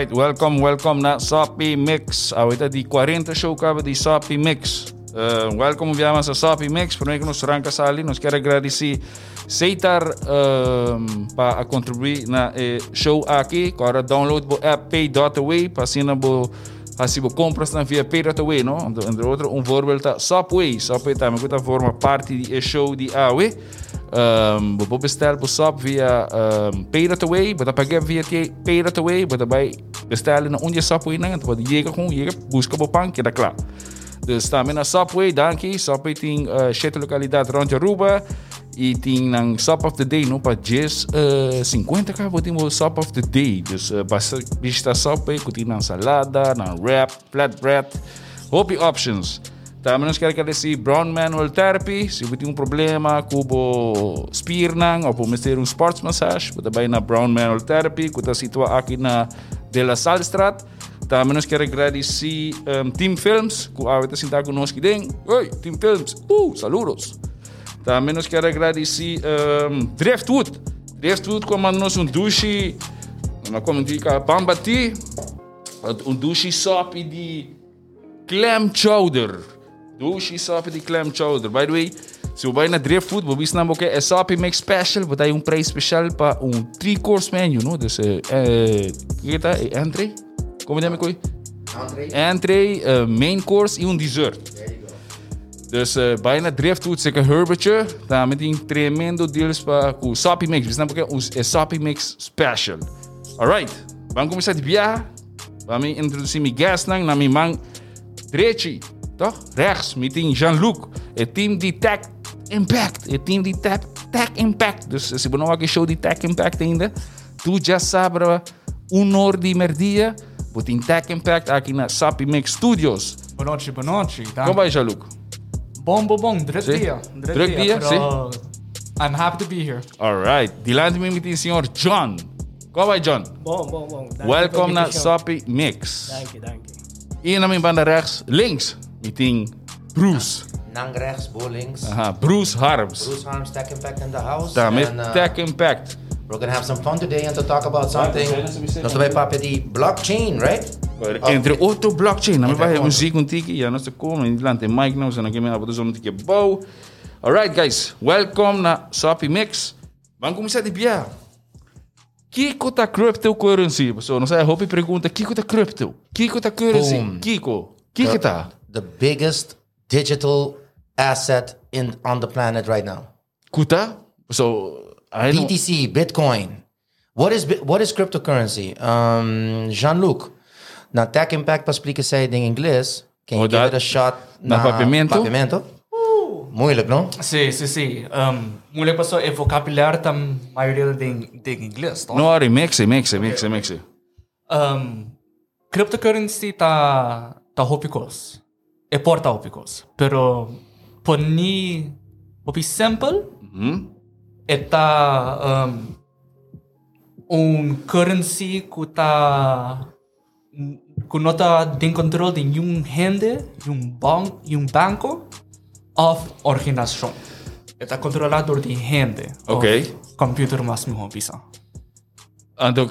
Alright, welkom na Sopi Mix. A weet je, die 40 show hebben die Sopi Mix. Welkom via massa Sopi Mix. Primeiro que nos arranca sali, nos quero agradecer Seitar para contribuir na show aqui. Agora download bo app Pay.Way para assinar bo assim bo compras na via Pay.Way, não? Entre outro voorbeeld tá Subway. Subway tá uma outra forma parte de show de Awe. We hebben besteld op via Pay.Way, we hebben via Pay.Way, we hebben besteld naar onze Subway en we hebben je busken op een keer klaar. Dus daar ben je naar Subway, dank je. Subway ting shit localiteit rond Aruba. E tem um Sop of the Day, não para 10,50 acabou de um Sop of the Day. Dus basta Subway, curtir na salada, na wrap, flatbread, hopi options. Também nós queremos agradecer Brown Manual Therapy. Se você tem problema com espirna ou para fazer sports massage, você vai na Brown Manual Therapy, que está situada aqui na De La Salstraat. Também nós queremos agradecer Team Films, que está sentada conosco aqui. Oi, Team Films, saludos! Também nós queremos agradecer Driftwood. Driftwood, que mandou-nos duche, como dica, bambati, duche sop de clam chowder. Douche sopa de clam chowder. By the way, se você vai na Driftwood, você diz que é sopa make special, você tem preço especial para 3-course menu, não? Então, que tá? Entree? Como é que é? Entree, main course e dessert. Dus bij een Driftwood zeker herbertje, daar met een tremendo deals para o Sopi Mix. Você sabe que é Sopi Mix special. Alright, vamos começar de viagem. Vamos introduzir meu guest na minha mãe Treci. Toch? Rechts, met team Jean-Luc. Het team die Tech Impact. Het team die Tech Impact. Dus als je nog een show die Tech Impact einde, tu já sabra unor di merdia. But in Tech Impact aqui na Sopi Mix Studios. Boa noite. Como vai, Jean-Luc? Bom. Druk dia. Sim. I'm happy to be here. All right. Dilante me met senhor John. Como vai, John? Bom. Welcome na Sopi Mix. Dank je. E na minha banda rechts, links. Meeting Bruce. Nang rechts, bo links. Aha, Bruce Harms, Tech Impact in the house. Daarmee Tech Impact. We're going to have some fun today and to talk about something. Nós também papo de blockchain, right? Entre outro blockchain. Nós vai music um tiki e nós como em delante mic nós na que me apodo um tiki bow. All right, guys. Welcome na Sopi Mix. Vamos começar de bia. Kiko tá cryptocurrency. Pessoal, nós aí hope pergunta, Kiko tá crypto? Kiko tá currency? Boom. Kiko tá? The biggest digital asset on the planet right now. Kuta? So I don't... BTC, Bitcoin. What is cryptocurrency? Jean-Luc, na Tech Impact para explicar isso em inglês, can you give it a shot na pavimento? Moeilijk, não? Sim. Moeilijk para só vocabulário tam maioria de inglês, tá? Não, mixe. Cryptocurrency tá hopicos. É porta hopicos, pero poni hopi sample, eta currency que tá que não tá de controle de nenhum rende, nenhum banco. Of originação. Está controlado de gente. Ok. Computer mais mesmo pisa. Então,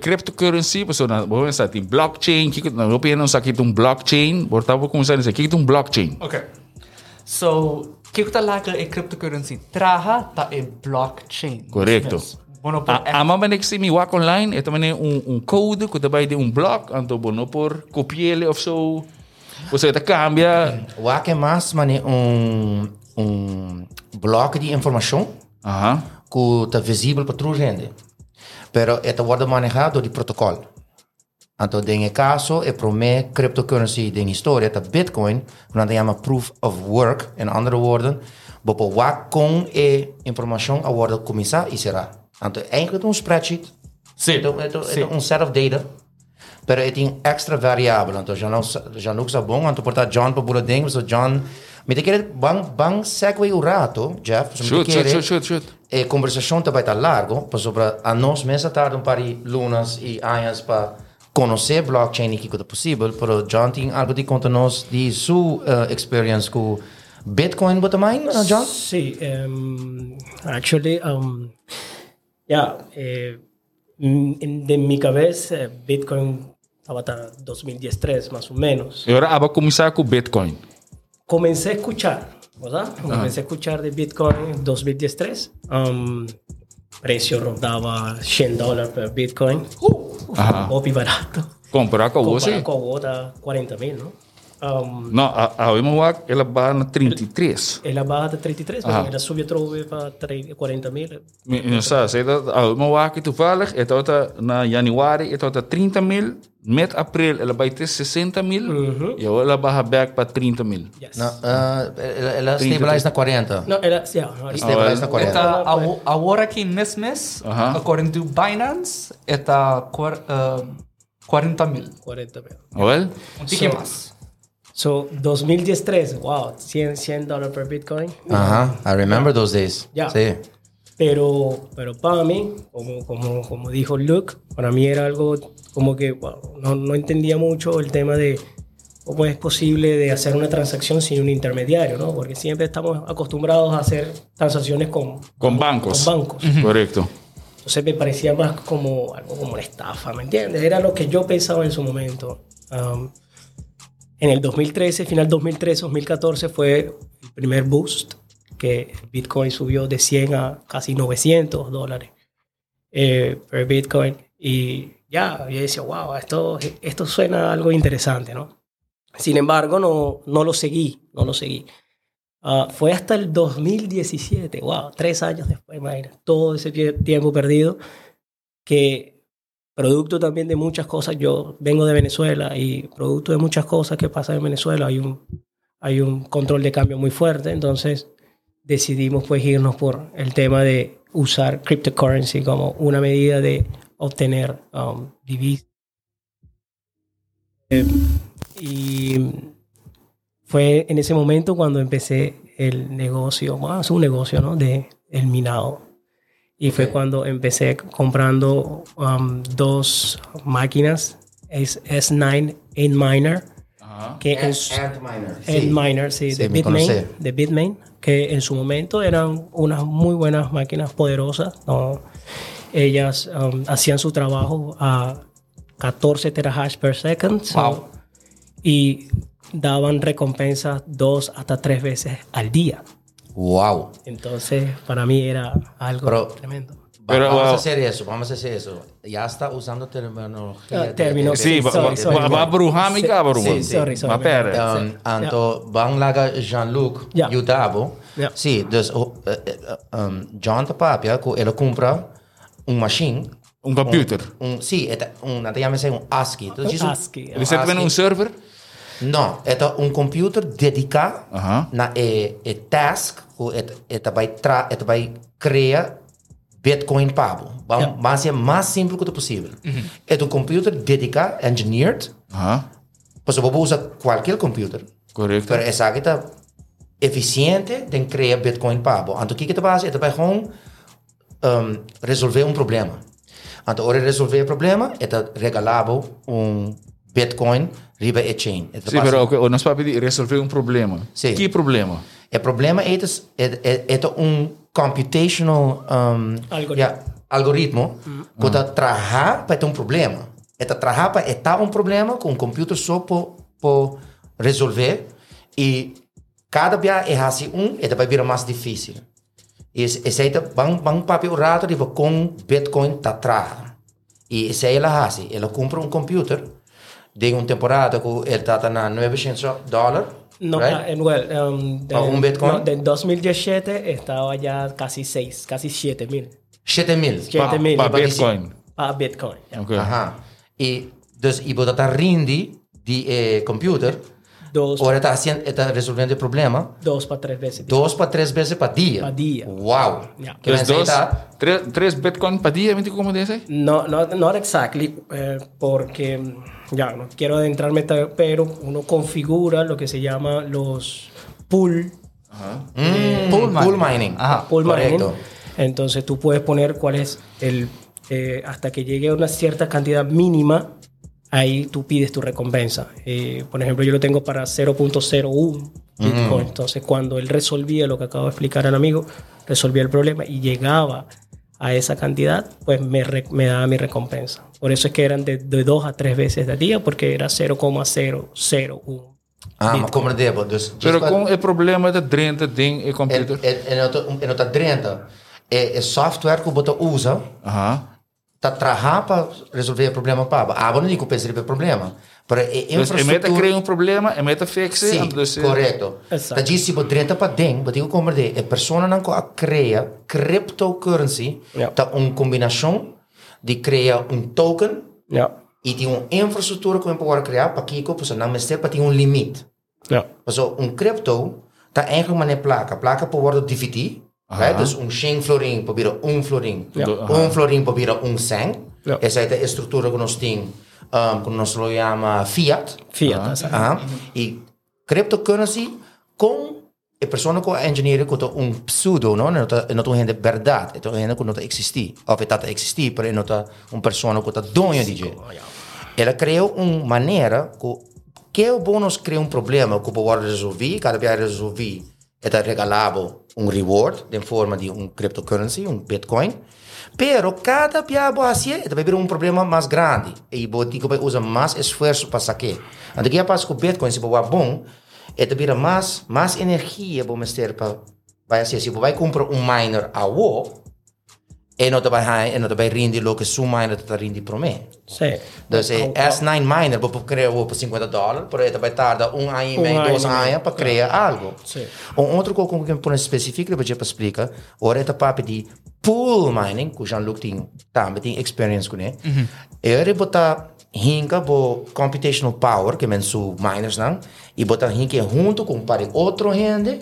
cryptocurrency, pessoal, vamos pensar em blockchain. Não opinamos aqui de blockchain. Portanto, começar a dizer que é um blockchain. Ok. So, que está lá que é cryptocurrency? Traha tá é blockchain. Correto. A mamãe que se me walk online é também um código que também de block. Então, bom, não por copiar ou so. Você está cambia. O que é mais mané bloco de informação que está visível para toda gente, pero é todo manejado de protocolo. Então, nesse caso, é primeira cryptocurrency da história, tá Bitcoin, que nós chamamos proof of work, em outras palavras, para o com é informação a hora começar e será. Então, é spreadsheet, é set of data. Pero é tem extra variável, então Jean-Luc é bom, então portar John para bula ding, so John, me te querer bang segue o rato, Jeff, me te querer. Shoot. E conversação também tá largo, para sobre a nós mesa tarde para lunas e anos para conhecer blockchain e que é possível, pero John tem algo de conta nós de sua experience com Bitcoin, but mine, John? Sim, actually, yeah, de mi cabeça, Bitcoin estava até 2013, mais ou menos. E agora vai começar com Bitcoin? Comecei a escutar, ¿verdad? Comecei a escutar de Bitcoin em 2013. Precio rodava $100 por Bitcoin. Opi barato. Comparar com você? Comparar com outra, 40 mil, não? Não, a UMWAC, ela barra 33. Ela barra 33, mas ela subiu para 40 mil. Não sabe, a UMWAC tu falas, é toda na januário, é toda 30 mil, met abril ela vai ter 60 mil, e agora ela barra back para 30 mil. Yes. Não, ela estabiliza na 40. Não, ela estabiliza na 40. Então, agora aqui nesse mês, according to Binance, é 40 mil. 40 mil. Well? Um pouquinho mais. So 2013, wow, $100 per Bitcoin. I remember those days. Yeah. Sí. Pero para mí, como dijo Luke, para mí era algo como que wow, no entendía mucho el tema de cómo es posible de hacer una transacción sin un intermediario, ¿no? Porque siempre estamos acostumbrados a hacer transacciones con bancos. Con bancos. Uh-huh. Correcto. Entonces me parecía más como algo como una estafa, ¿me entiendes? Era lo que yo pensaba en su momento. En el 2013, final 2013, 2014 fue el primer boost que Bitcoin subió de 100 a casi $900 per Bitcoin. Y ya, yo decía, wow, esto suena algo interesante, ¿no? Sin embargo, no lo seguí. Fue hasta el 2017, wow, 3 años después, imagina, todo ese tiempo perdido que... Producto también de muchas cosas, yo vengo de Venezuela y producto de muchas cosas que pasan en Venezuela, hay un control de cambio muy fuerte, entonces decidimos pues irnos por el tema de usar cryptocurrency como una medida de obtener divisas. Y fue en ese momento cuando empecé el negocio, más un negocio, ¿no? De el minado. Y fue cuando empecé comprando 2 máquinas, S9 Antminer, que Antminer, sí, de Bitmain, que en su momento eran unas muy buenas máquinas poderosas, ¿no? Ellas hacían su trabajo a 14 terahash per second, wow. Y daban recompensas 2 hasta 3 veces al día. Wow. Entonces, para mí era algo tremendo. Pero vamos a hacer eso, Ya está usando terminología. Términos. Sí, va a brujarme, cabrón. Sí. Va a Anto, van laga Jean-Luc, Yudabo. Sí, entonces, John Tapapia, él compra un machine. Un computer. Sí, llámese un ASCII. ¿Le está poniendo un server? No, é um computer dedicado na task que vai criar Bitcoin Pablo. Mas é mais simples que possível. É um computer dedicado, engineered. Você pode usar qualquer computer. Correto. Mas essa aqui está eficiente em criar Bitcoin Pablo. Então, o que você faz? Você vai resolver um problema. Então, para resolver o problema, você regalava um Bitcoin riba e chain. Sim, mas nós vamos resolver um problema. Sí. Que problema? O problema é computational algoritmo que trabalha para ter um problema. Ele trabalha para etar um problema com um computador só para resolver. E cada vez errar-se ele vai virar mais difícil. E isso aí é um papel rato de como Bitcoin está trabalhando. E isso aí ele faz. Ele compra um computador de uma temporada que ele está na $900, no, right? Un Bitcoin? No, en 2017 estaba ya casi 7,000. 7,000? Para Bitcoin. Para Bitcoin, yeah. Okay. Ajá. Y entonces, y vos está rindi de computer, ahora está resolviendo el problema. 2 para 3 veces. 2 para 3 veces para día. Para día. Wow. Yeah. Que entonces, 3 Bitcoin para día, ¿cómo dice? No exactly, porque... Ya, no quiero adentrarme, pero uno configura lo que se llama los pool. Pool mining. Ajá, pool mining. Entonces tú puedes poner cuál es el... hasta que llegue a una cierta cantidad mínima, ahí tú pides tu recompensa. Por ejemplo, yo lo tengo para 0.01 Bitcoin. Entonces cuando él resolvía lo que acabo de explicar al amigo, resolvía el problema y llegaba a esa cantidad, pues me daba mi recompensa. Por eso es que eran de 2 a 3 veces al día, porque era 0,001. Ah, Bitcoin. Mas como det var dus, pero com o problema de 30 ding e computer. En outra 30 é software que o bota usa. Tá trabalhar para resolver o problema para. Ah, bom, não digo pensar em problema. Para infraestrutura. Meta cria problema, é meta fixe, sim, correto. Tá disse por 30 para ding, mas digo como det, a pessoa não cria cryptocurrency, tá combinação de criar token. Yeah. E tem infraestrutura que eu posso criar para Kiko, porque não me serve para ter limite. Yeah. Mas cripto está eigenlijk maar een placa. Placa pode worden dividir. Right? Dus 1 florin para 1 florin. 1 florin para 1 cent. Essa é a estrutura que nós temos, que nós chamamos fiat. Fiat. E cryptocurrency com a pessoa que é engenheiro que tem pseudo, não é verdade, é gente que não existe. Ou está existe, mas não é uma pessoa que está dono de. Ela criou uma maneira que é bom nós criar problema que pode resolver, cada vez resolver, é regalado reward em forma de cryptocurrency, Bitcoin. Pero cada piabo assim vai ter problema mais grande e vai usar mais esforço para sacar. Então, que passa com o Bitcoin, se for bom, é ter mais energia para vai ser. Se você vai comprar miner a WoW, e não vai render o que seu miner está rendendo para mim. Sim. Então, S9 miner para criar por $50, mas vai tardar 1 ano e meio, 2 anos para criar algo. Sim. Outra coisa que eu ponho específica para explicar, agora é o papo de pool mining, que o Jean-Luc também tem experiência com ele. Ele botar hinka bo computational power que mensu miners não e botar hinka junto com para outro gente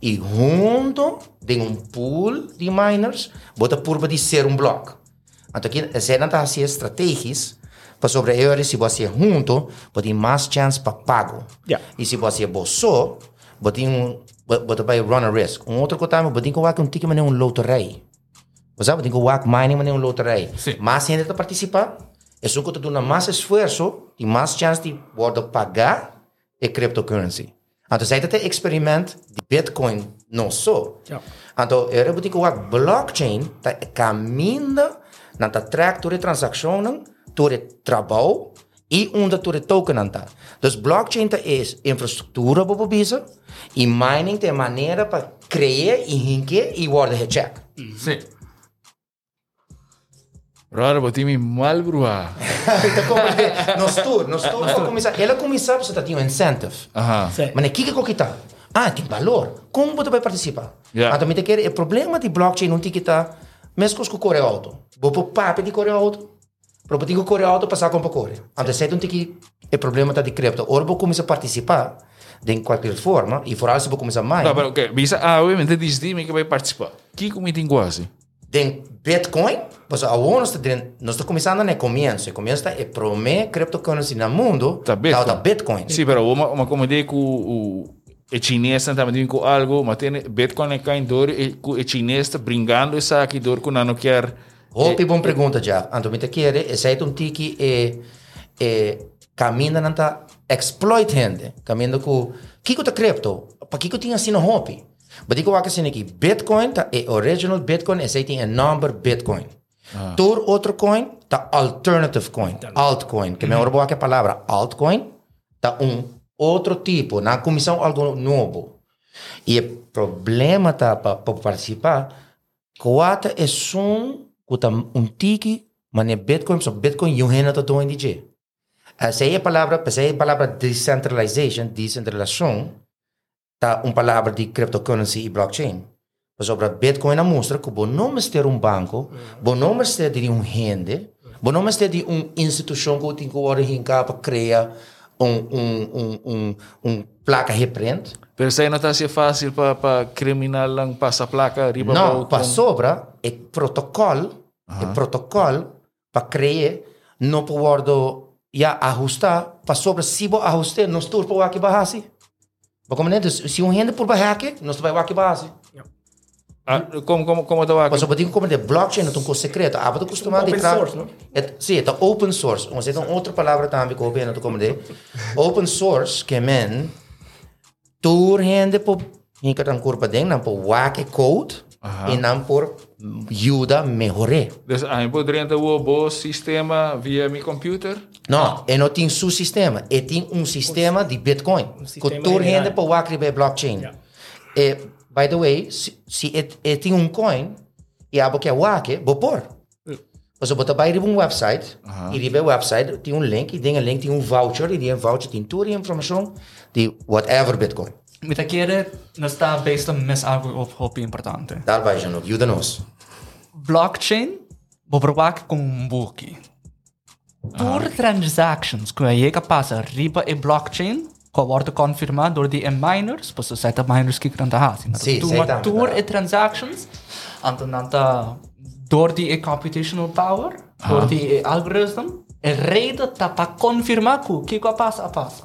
e junto tem pool de miners botar purba de ser bloco. Então aqui essa não tá assim estratégias para sobre eles, se você junto pode mais chance para pago. E se você só pode botar para run a risk. Outro que também pode que um ticket loteria. Você pode que mining uma loteria. Mas gente participar. Isso que te dá mais esforço e mais chance de poder pagar a cryptocurrency. Então, você tem experimento de Bitcoin, não só. Então, eu vou dizer que a blockchain está caminhando na trajetória de transação, de trabalho e onde de token. Então, blockchain é infraestrutura para o país e mining é maneira para criar e rinquer e guardar o cheque. Sim. Rara, botei me mal bruá. Nós todos começamos. Ela começou porque tinha incentive. Mas o que é que está? Ah, tem valor. Como você vai participar? Então, o problema de blockchain não tem que estar mesmo com o Coreia Auto. Vou para o papo de Coreia Auto. Para o Coreia Auto passar com o Coreia. Então, você não tem que... O problema está de cripto. Agora, vou começar a participar de qualquer forma. E, por isso, vou começar mais. Ok. Mas, obviamente, dizem que vai participar. O que eu tenho quase? Tem Bitcoin, mas nós estamos começando no começo. O começo é a primeira criptocurrency no mundo, é o Bitcoin. Sim, mas eu comentei que o chinês também tem algo, mas tem Bitcoin aqui em dor e o chinês está brincando isso aqui dor que não quer... Hope, boa pergunta já. Então, eu quero, esse é um tique que caminha na exploit gente, caminha com... O que é cripto? Para que eu tenho assim no Hope? Mas digo aqui, Bitcoin, o original Bitcoin, esse tem o number Bitcoin. Todo outro coin, tá alternative coin, altcoin. Que me orbo aqui a palavra altcoin, tá outro tipo, na comissão algo novo. E o problema tá para participar, quatro é som, que tá tique, mas é Bitcoin, só Bitcoin e o rena tá doendo de jeito. Essa é a palavra decentralization, descentralização. Tá palavra de cryptocurrency e blockchain. Mas sobre Bitcoin mostra que o nome é de banco, o nome é de gente, o nome é de instituição que tem que orientar para criar placa reprint. Mas isso não está assim fácil para criminal passar a placa? Não, para sobre é protocolo, para criar, não pode ajustar, para sobre se você ajustar, não estou para aqui para assim. Se gente por barraque, nós vai aqui base. Como está aqui? Mas eu digo como é blockchain, não é um secreto. Ah, você costuma open source, não? Sim, é open source. Mas tem outra palavra também que eu vejo como é. Open source, que men, tour gente por, não curva dentro, não por code, e não por ayuda a mejorar. Entonces, ¿hay podrían tener un buen sistema vía mi computer? No, no tiene su sistema. Tiene un sistema de Bitcoin. Que toda gente puede crear blockchain. Yeah. By the way, si tiene un coin, y algo que hacer, voy por. Você vai ir para website, e no website tem link, e tem link, tem voucher, e tem voucher, tem toda a informação de whatever Bitcoin. Mas aqui nós está based on mais algo muito importante. Daar vai, Jean-Luc, ajuda-nos. Blockchain, vou provar com book. Por transactions que chega passa riba e blockchain, que wordt confirmado door die miners, pois os sete miners que grande hasen. Sim, sim. Tour e transactions, antonanta door die computational power, door die algoritme, een reden dat pa confirma ku Kiko pasa a pasa.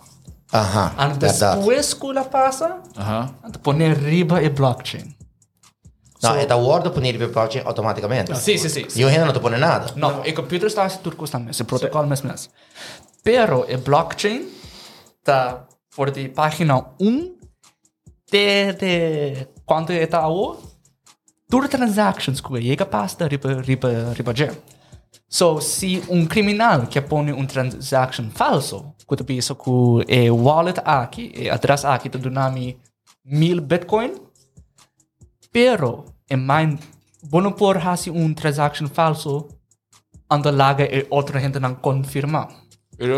Aha. En después ku la pasa, en te poner riba e blockchain. Nou, so, eta word poner riba e blockchain automaticamente. Sí, sí, sí. Yo gente no te pone nada. No, e computer está se turco está mes, e protocol mes mes. Pero e blockchain ta por die pagina 1 de quanto eta o todas as transacções que chega pasta riba gem. So, se criminal que põe transaction falso, que tu pensa que wallet aqui, atrás aqui tu donami 1,000 Bitcoin, pero bueno por fazer transaction falso, anda laga e outra gente não confirma. Pero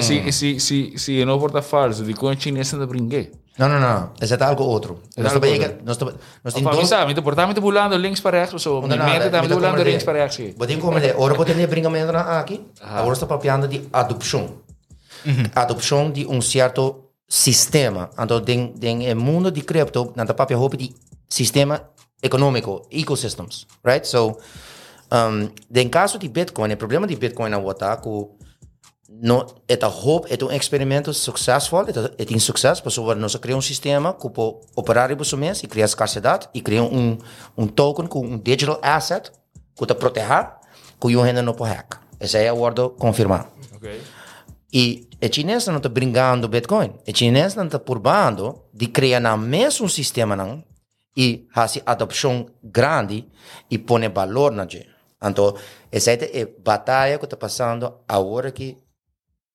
si no porta falso, de coin essa da bringue. No. Ese es algo otro. No está. Portamos volando links para rechts o so. Estamos volando links para rechts. Podemos comer. Ahora podemos brincar aquí. Ahora está papiando de adopción. Adopción de un cierto sistema. Entonces, en el mundo de cripto, nada papia hope de sistema económico, ecosystems, right? So, en caso de Bitcoin, el problema de Bitcoin es que no, esta hope es un experimento successful, es un sucesso, porque nós criamos um sistema que pode operar em você mesmo e criar escassidade e criar um token com um digital asset que te protege, que a gente não pode hack. Essa é a palavra confirmar. Okay. E a chinesa não está brincando Bitcoin, a chinesa não está probando de criar na mesmo um sistema não, e fazer adopção grande e pôr valor na gente. Então, essa é a batalha que está passando agora que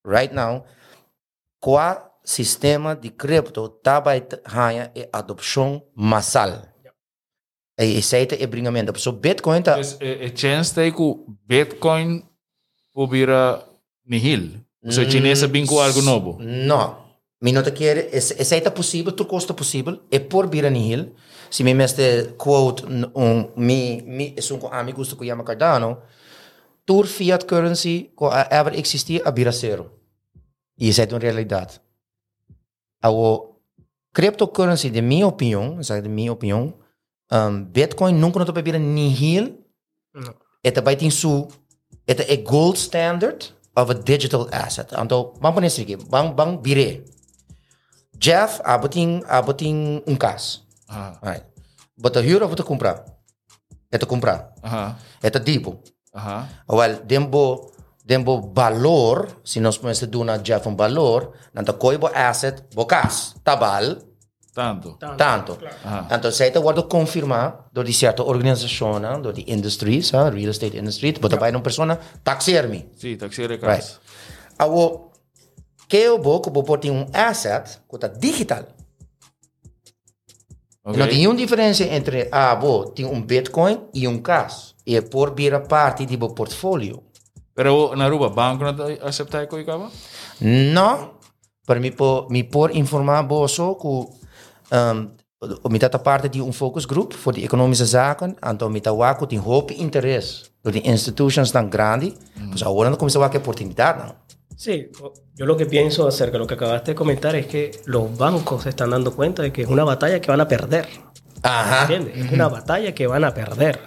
right now, qual sistema de cripto está ganhando a adopção massal? Esse é o bringamento. Então, Bitcoin está... A chance é que o Bitcoin pode virar nihil? Ou a chinesa vinculou algo novo? Não. Minuto quer, esse é possível, tudo custa possível, é por virar nihil. Se me mestre quote, um amigo que chama Cardano, toda fiat currency que ever existia a vira zero. E isso é uma realidade. A cryptocurrency, de minha opinião, Bitcoin nunca não vai virar nihil. Ela vai ter sua... Ela é gold standard of a digital asset. Então, vamos por isso aqui. Vamos virar. Jeff, tem caso. Right. Mas a hora vai comprar. Ela comprar. Ela tipo... Well, dembo valor, se nós podemos dar já um valor, então coibo asset, bocas, tabal, tanto. Claro. Então, se eu guardo confirmar, do de certa organização, do de industries, real estate industry, botar para uma pessoa taxar-me. Sim, taxar é caso. Agora, que eu vou botar um asset que está digital. Okay. Não tem nenhuma diferença entre tem Bitcoin e cash. E por vira parte do portfólio. Pero na Aruba Bank não aceita isso? Não. Para me por informar você que me dá parte de focus group para econômicas zaken, então me dá o que tem hope interesse. Porque instituições tão grandes, pues agora não começa a ter oportunidade. Não? Sí, yo lo que pienso acerca de lo que acabaste de comentar es que los bancos se están dando cuenta de que es una batalla que van a perder. Ajá. ¿Entiendes? Es una batalla que van a perder.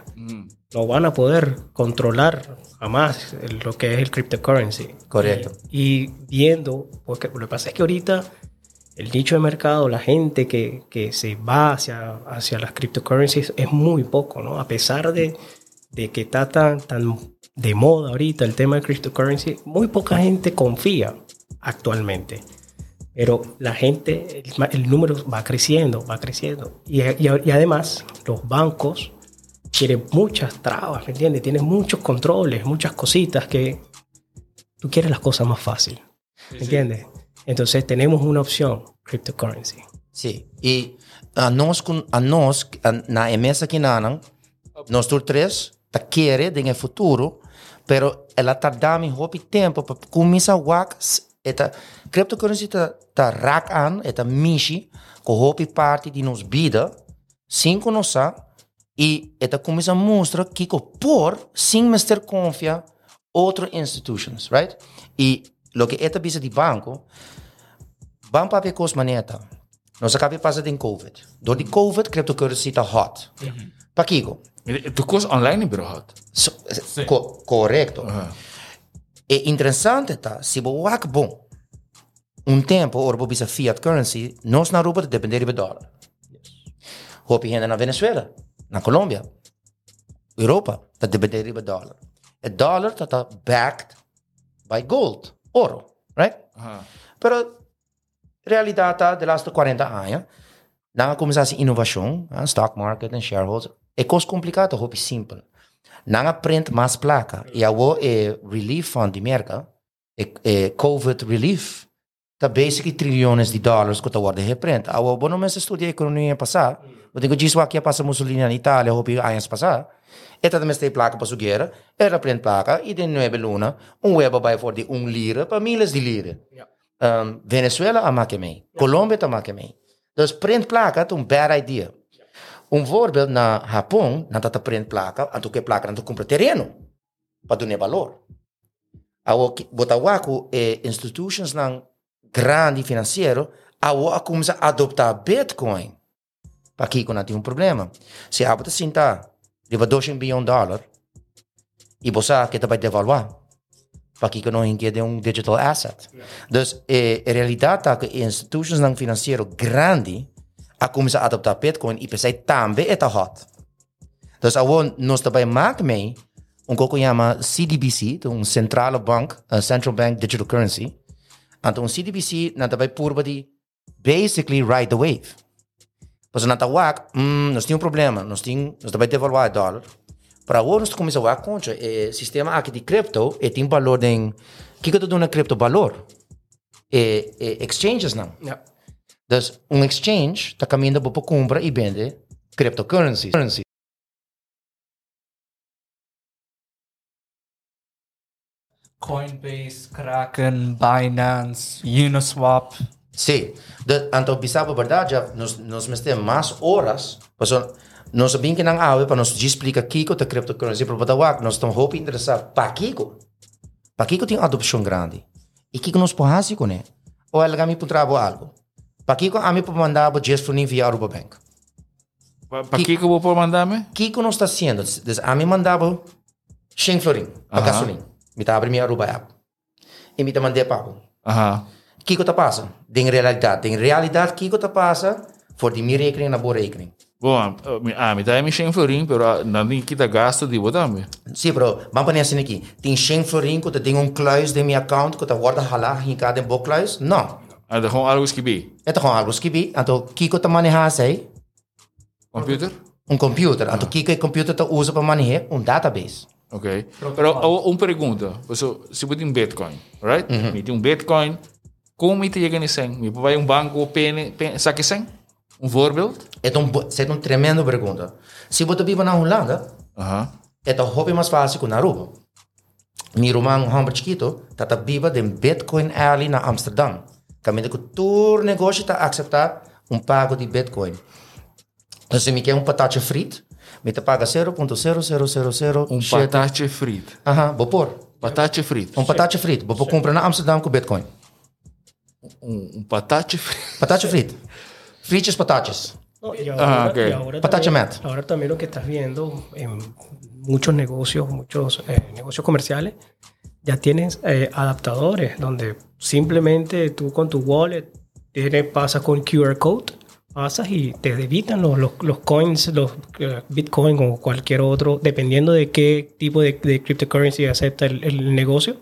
No van a poder controlar jamás lo que es el cryptocurrency. Correcto. Y viendo, porque lo que pasa es que ahorita el nicho de mercado, la gente que se va hacia las cryptocurrencies es muy poco, ¿no? A pesar de que está tan de moda ahorita el tema de cryptocurrency, muy poca gente confía actualmente. Pero la gente, el número va creciendo. Y además, los bancos tiene muchas trabas, ¿me entiendes? Tiene muchos controles, muchas cositas que tú quieres las cosas más fácil, ¿me entiendes? Entonces tenemos una opción, cryptocurrency. Sí, y a nós, na empresa que nanan, nós três, tá querendo em futuro, pero ela tá dando um pouco de tempo para começar a wax, eta cryptocurrency tá rack an, eta mishi, com hobby parte de nos vida, sem conosar, e eta começa a mostrar que por sem mestre confia outras institutions, right? E lo que eta bisa de banco papi cos maneta. Nós acabamos de passar em COVID. Door de COVID, cryptocurrency está hot. Mm-hmm. Para Kiko. Tu cos online bro hot. Correto. Uh-huh. É interessante, tá? Se você é bom, tempo, ou bisa fiat currency, nós na Aruba dependemos do dólar. Hopi gente na Venezuela, na Colômbia, Europa, tá dependendo do dólar. O dólar está backed by gold, ouro, right? Pero realidade de last 40 anos, na começar inovação, stock market and shareholders, é coisa complicada, hopi simples. Não aprende mais placa. E agora é relief fund de merca, é COVID relief, está basicamente trilhões de dólares que está guardando reprende. Agora, bom, nós estudamos economia passada, eu digo disso aqui passa Mussolini na Itália, hopi anos passada, e também tem placa para sugerir, ela aprende placa, e de 9 lunas, weba vai for de 1 lira para milhas de lira. Venezuela a make mee, Colômbia a make mee. Dus print placa é bad idea. Voorbeeld na Japão, na tata print placa, anto que placa anto compra terreno para donar valor. Awo botawaku institutions nan grande financeiro, awo começa a adoptar Bitcoin. Para Kiko não tem problema. Se a bota sinta, leva 2 bilhões de dólares e você que vai devaluar. Para que não enquede digital asset. Então, a realidade é que instituições não financeiras grandes começam a adoptar Bitcoin e pensam também está hot. Então, nós também fazemos que chama CDBC, Central Bank Digital Currency. Então, CDBC não também purba de basically ride the wave. Porque nós temos um problema, nós também devaluar o dólar. Para agora, nós começamos a contra o sistema aqui de cripto e tem valor de... O que eu estou dando a cripto? Valor. Exchanges, não. Yeah. Então, exchange está caminhando para comprar e vender cryptocurrencies. Coinbase, Kraken, Binance, Uniswap. Sim. Então, a verdade, nós temos mais horas... Nós sabemos que não há, para nós explicar Kiko da criptocurrency para o Badawak. Nós estamos muito interessados para Kiko. Para Kiko tem adopção grande. E Kiko nos pode fazer com ele. Ou ele me encontrava algo. Para Kiko, a mim pode mandar o Jesuninho via Aruba Bank. Para Kiko, eu posso mandar-me? Kiko não está sendo. A mim mandava o Shen Florin, a gasolina. Me está abrindo a Aruba App. E me está mandando pago. Kiko está passando. Tem realidade. Tem realidade, Kiko está passando. Por de minha recreio na boa recreio. Bom, me dá Shen Florin, mas não tem que gasto de botar-me. Sim, bro. Vamos para assim aqui. Tem Shen Florin que tem close de minha account que guarda ralar em cada boa close? Não. É algo esquibi? É algo esquibi. Então, o que você maneja aí? Computer? Computer. Então, o que o computer usa para manejar? Database. Ok. Mas, uma pergunta. Se você tem Bitcoin, right? Me tem Bitcoin, como você chega em 100? Me vai banco, saque 100? Voorbeeld? Het is een tremende vraag. Si je vive na Holanda, het is hobby más fácil que na Aruba. Mi romano hombre chiquito, tata vive de Bitcoin alley na Amsterdam. Caminho que todo negócio está aceitar pago de Bitcoin. Dus se me quer patatje friet, me te paga 0.0000 patatje friet. Aha, bopor. Patatje friet. Patatje friet. Bopor compra na Amsterdam com Bitcoin. Patatje friet. Patatje friet. Fritas, patatas. No, y ahora, okay. Y ahora también, lo que estás viendo en muchos negocios comerciales, ya tienes adaptadores donde simplemente tú con tu wallet pasas con QR code, pasas y te debitan los coins, los Bitcoin o cualquier otro, dependiendo de qué tipo de cryptocurrency acepta el negocio.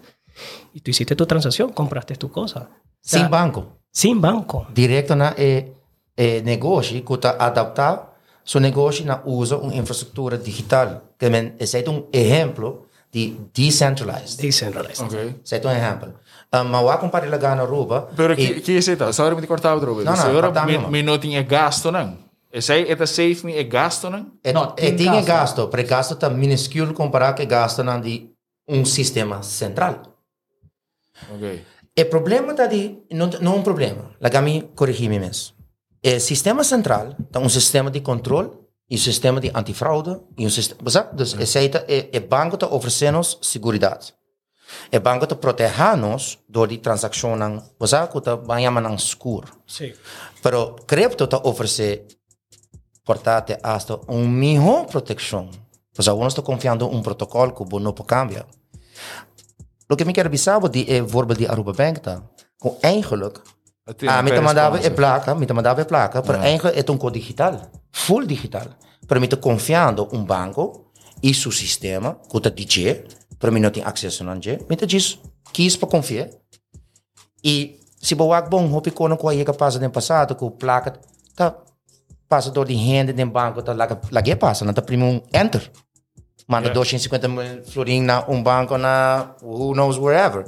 Y tú hiciste tu transacción, compraste tu cosa. Sin banco. Directo na... negocio que está adaptado zo'n negócio não usa uma infraestrutura digital. Esse é um exemplo de decentralized. Decentralized. Ok. Esse é um exemplo. Mas eu comprei lá na Aruba. Mas o que é isso? Só para me cortar, Aruba. Não, não. Mas não tinha gasto, não? Esse aí é safe, é gasto, não? Não, tem gasto. Porque gasto está minúsculo comparado com gasto de um sistema central. Ok. O problema está de... Não é um problema. Lá me corrigi-me mesmo. O sistema central é um sistema de controle, um sistema de antifraude, um sistema... Então, esse aí o banco está oferecendo segurança. O banco está protegendo-nos de transações que está chamando de escuro. Sim. Mas a cripto está oferecendo portate hasta uma melhor proteção. Então, nós estamos confiando em um protocolo que não pode cambiar. O que eu quero dizer é o exemplo de Aruba Bank, que eigenlijk... Me mandava a placa, mas eigenlijk é um código digital, full digital. Para mim, estou confiando em um banco e seu sistema, que está DJ, para mim não tem acesso a DJ, mas diz, quis para confiar. E se eu acho bom, eu não sei o que passa no passado, que a placa está passando de renda no banco, está lá que passa, não está primeiro enter. Manda 250 mil florinhos na banco, na who knows wherever.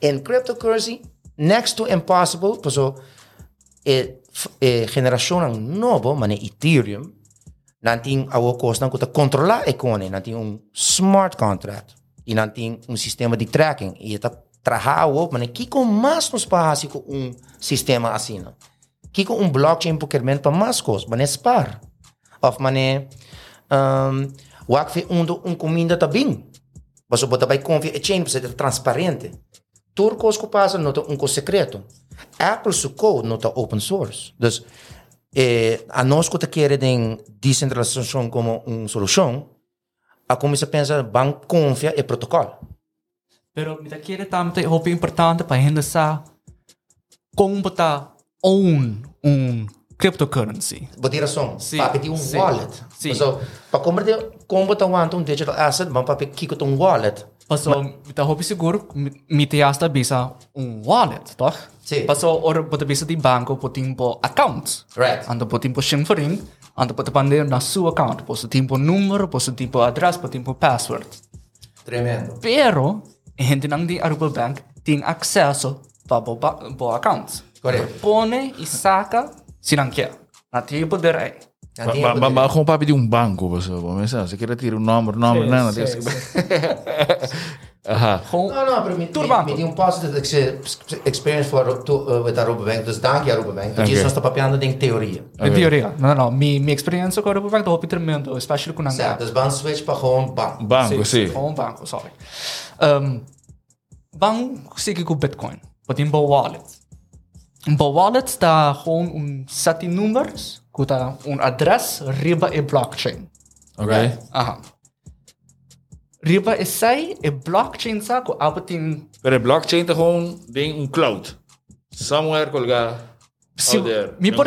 Em cryptocurrency, next to impossible, pues generación nueva, mane Ethereum, nantin awo costa nkuta controla econe, nantin un smart contract, y nantin un sistema de tracking, y está trahawo, mane Kiko más nos pasa con un sistema así, ¿no? Kiko un blockchain porque men pa más cos, mane spar, of mane wakfe un comida tabin, pues bota vai confia chain, pues é transparente. Tudo coisa que passa não tem secreto. Apple seu code não está open source. Então, a nós que queremos descentralização como uma solução, a começa a pensar banco confia e protocolo. Pero me quero também é importante para endereçar como botar um cryptocurrency. Botar razão. Para pedir wallet. Sim. Então, para converter como botar um digital asset, vamos para pedir que um wallet. Passou, então, eu seguro me ter esta bisa wallet, tá? Sim. Passou, ora, pode bisa de banco, pode tempo account. Right. Ando pode tempo chifrinho, ando pode pander na sua account, pode tempo número, pode tempo address, pode tempo password. Tremendo. Pero, a gente não de Aruba Bank tem acesso para boa account. Correto. Põe e saca se não quer. Na tipo de rei. Mas como para pedir banco, você quer tirar número, não, Não, para mim, me deu positive experience with Aruba Bank, dos dank Aruba Bank, porque isso está papeando em teoria. Em teoria, não, minha experiência com Aruba Bank, eu vou tremendo, especially com a Nanga. Certo, os bancos switch para um banco. Banco, sim. Um banco, sorry. Banco segue com Bitcoin, mas tem boa wallet. Boa wallet está com 7 números, kuta un address riba e blockchain. Okay. Aha. Riba e sai e blockchain sa ko abatin. Pero blockchain te gewoon ding un cloud. Somewhere colga out there. Mi por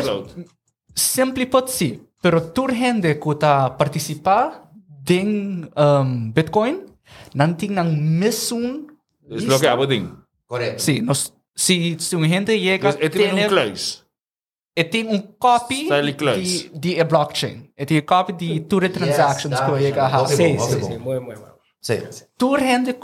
simply pot si, pero tur hende kuta participa ding Bitcoin nanting nang misun is bloque abatin. Correct. Si, nos si un hende llega tener e tem copy de blockchain. E tem copy de todas as transactions que eu agarro. Sim. Muito. Toda gente que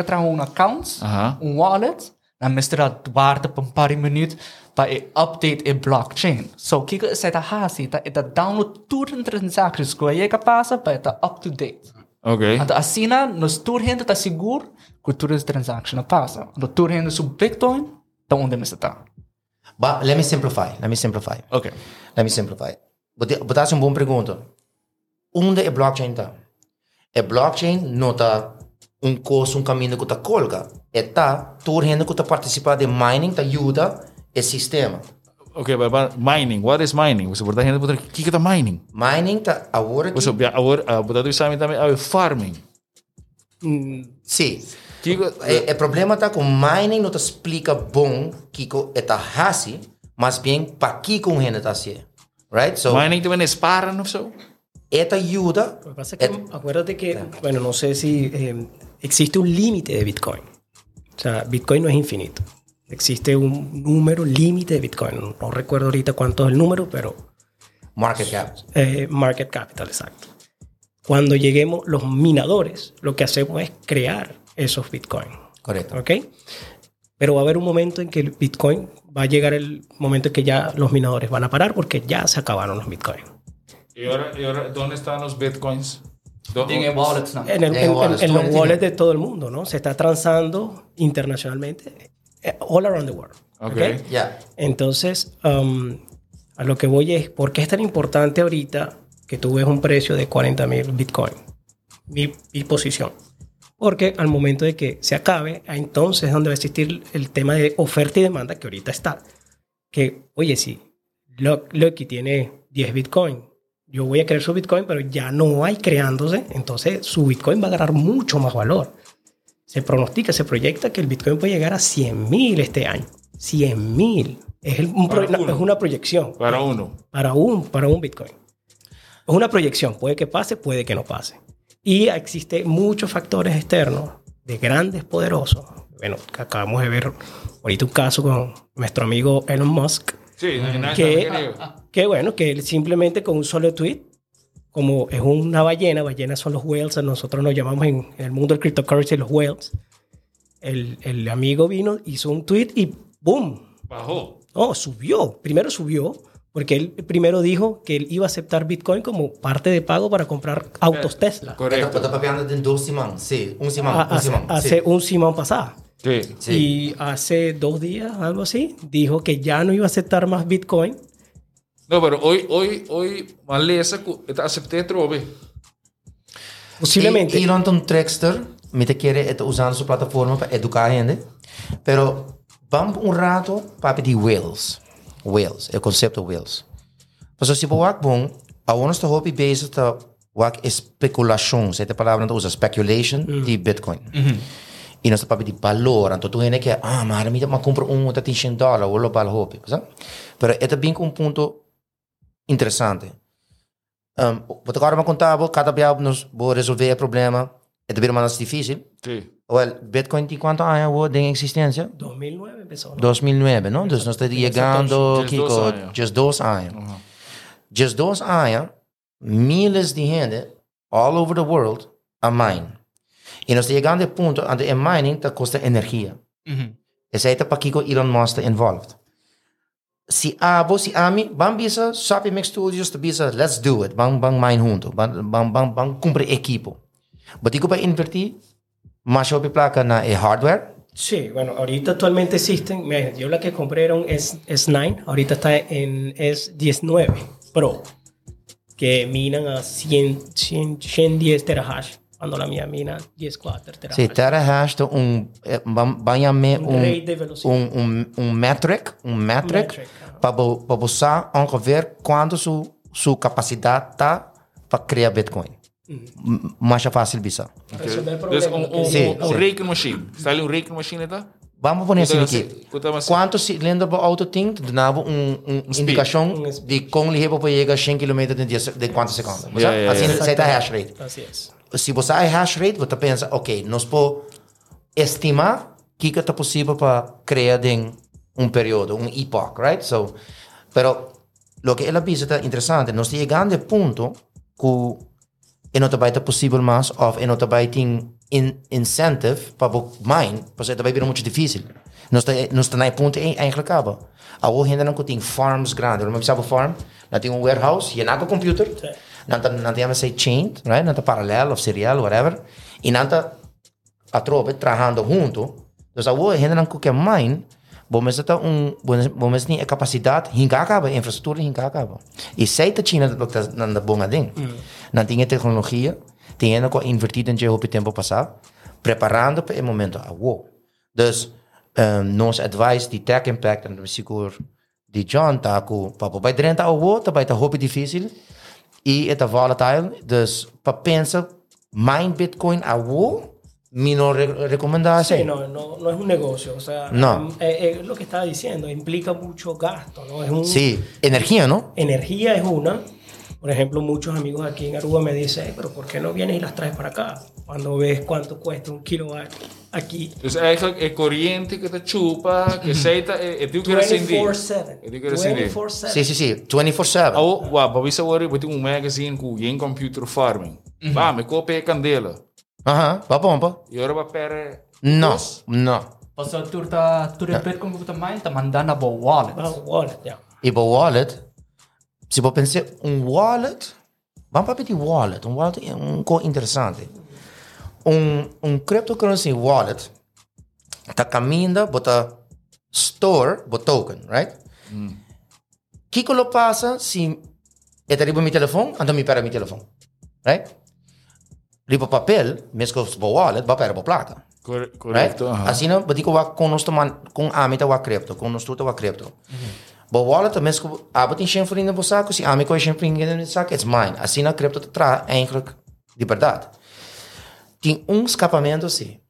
eu trago um account, um wallet, na mistura de guarda por par minuto para update e blockchain. So que você está fazendo? Está download todas as transactions que eu passa para estar up to date. Ok. Então assim, nós toda gente está seguro que todas as transactions passam. Então toda gente sobre Bitcoin, então onde você está? But let me simplify. Okay. Botasse uma boa pergunta. Onde a blockchain está? A blockchain não está um caminho que está colga. Está toda gente que está participando de mining, está ajuda o sistema. Ok, mas mining, what is mining? Você pode gente o que está mining? Mining está agora... Você pode saber também a farming. Sim. O problema está com mining não te explica bom que está fácil, mas bem para que com gente está assim, right? So mining também é para não só. Esta ajuda. Acuérdate que, bueno, não sei se existe límite de Bitcoin. O sea, Bitcoin não é infinito. Existe número límite de Bitcoin. No recuerdo ahorita cuánto es el número, pero Market cap. Market capital, exacto. Cuando lleguemos los minadores, lo que hacemos es crear esos Bitcoin. Correcto. ¿Ok? Pero va a haber un momento en que el Bitcoin va a llegar el momento en que ya los minadores van a parar porque ya se acabaron los Bitcoin. ¿Y ahora dónde están los Bitcoins? En wallets, ¿no? En los wallets de todo el mundo, ¿no? Se está transando internacionalmente, all around the world. Okay. Yeah. Entonces, a lo que voy es, ¿por qué es tan importante ahorita que tú ves un precio de 40.000 Bitcoin? Mi posición. Porque al momento de que se acabe, entonces es donde va a existir el tema de oferta y demanda que ahorita está. Que, oye, sí, Lucky tiene 10 Bitcoin. Yo voy a crear su Bitcoin, pero ya no hay creándose. Entonces, su Bitcoin va a ganar mucho más valor. Se pronostica, se proyecta que el Bitcoin puede llegar a 100.000 este año. 100.000. Es una proyección. Para uno. Para un Bitcoin. Es una proyección. Puede que pase, puede que no pase. Y existen muchos factores externos de grandes poderosos. Bueno, acabamos de ver ahorita un caso con nuestro amigo Elon Musk. Sí, que bueno, que él simplemente con un solo tweet, como es una ballena son los whales, nosotros nos llamamos en el mundo del cryptocurrency los whales. El amigo vino, hizo un tweet y ¡boom! Bajó. No, subió. Primero subió, porque él primero dijo que él iba a aceptar Bitcoin como parte de pago para comprar autos Tesla. Correcto. Está papeando de dos semanas. Sí, un semana. Hace un semana pasada. Sí, sí. Y hace 2 días, algo así, dijo que ya no iba a aceptar más Bitcoin. No, pero hoy Malesa acepté Trove. Posiblemente. Elon es un trickster, quiere usar su plataforma para educar a gente. Pero vamos un rato para pedir whales, el concepto whales. Pero si vos vas a uno de los hobbies bases de especulación, esta palabra no usa, speculation de Bitcoin. Y nós estamos pedindo valor. Então, tu gente quer, mas eu compro tá $10 ou lá para o hobby, sabe? Mas é também um ponto interessante. Vou agora me contar, cada vez nós vou resolver o problema. É também mais difícil. Sim. O Bitcoin tem quanto anos de existência? 2009 pessoal. 2009, não? Então, nós estamos chegando, Kiko, just 2 anos. Just 2 anos, milhares de gente all over the world a mine. Y nos llegamos al punto donde el mining te cuesta energía. Es ahí para Kiko Elon Musk está involved. Si a mí, van a empezar Sopi Mix Studios, let's do it. Van mine juntos. Van comprar equipo. Pero Kiko va a invertir más en placa en hardware. Sí, bueno, ahorita actualmente existen. Yo la que compré era un S9. Ahorita está en S19 Pro. Que minan a 110 terahash. Cuando la mía mina 10.4 terahash. Sí, terahash es un metric para usar ver cuánto su capacidad está para crear Bitcoin. Más fácil visa. Entonces, un Reagan machine. ¿Sale un Reagan machine? Vamos a poner así aquí. ¿Cuántos cilindros por auto tiene? Daba una indicación de cómo le puede llegar a 100 kilómetros en cuántos segundos. Así es el hash rate. Así es. Si vos hay hash rate, vos te pensas, ok, nos podemos estimar qué es posible para crear en un periodo, un epoch, right? So, pero lo que él dice es interesante. Nos llegamos al punto que no te va a ser posible más o no te va a tener incentive para mine, porque te va a ser muy difícil. Nos tenemos punto en el cabo. Ahora gente no tiene farms grandes. No me pensaba farm, no tiene un warehouse, llena con computer. Sí. Não temos esse chain, right? Não tem paralelo, serial, whatever. E não tem a tropa trabalhando junto. Então, a gente não quer mine, mas tem a capacidade de a infraestrutura de acaba. E sei que a China não é bom. Não tem tecnologia, tem ainda invertido em o tempo passado, preparando para o momento. Então, nosso advice de Tech Impact, e seguro de John, está com o papo. Vai tentar a WoW, vai ter hobby difícil, e é volátil, então, para pensar, mine Bitcoin a WoW, me não recomendar assim. Sí, não é negócio, o sea, no. Es lo que estaba diciendo, implica mucho gasto, ¿no? Es sí, energía, ¿no? Energía es una, Por ejemplo, muchos amigos aquí en Aruba me dicen, pero ¿por qué no vienes y las traes para acá? Cuando ves cuánto cuesta un kilowatt aquí. Entonces, es corriente que te chupa, que aceita, el tío quiere ascendir. 24/7. Sí, 24/7. Wow, para ver si ahora voy a tener un magazine con computer farming. Va, me copia candela. Ajá, va pompa. Y ahora va a perder. No. Pasó el tour de Bitcoin con Bitmain, te mandan a wallet. Ya. Y wallet. Se può pensare un wallet, ma proprio di wallet, un wallet è un po' interessante. Un cryptocurrency wallet sta camminando, bota store, bota token, right? Chi che lo passa, si è arrivato mio telefono, andò mi per mio telefono, right? Ripo papel, mesco su wallet, va per la placa. Corretto. Así no, dico va con nostro con amita va cripto, con nostro va cripto. But wallet, de mensen hebben geen vrienden voor zaken. Als ik geen vrienden voor zaken, is mijn. Als je naar crypto te traag, eigenlijk de verdad. Tem um escapamento, sim.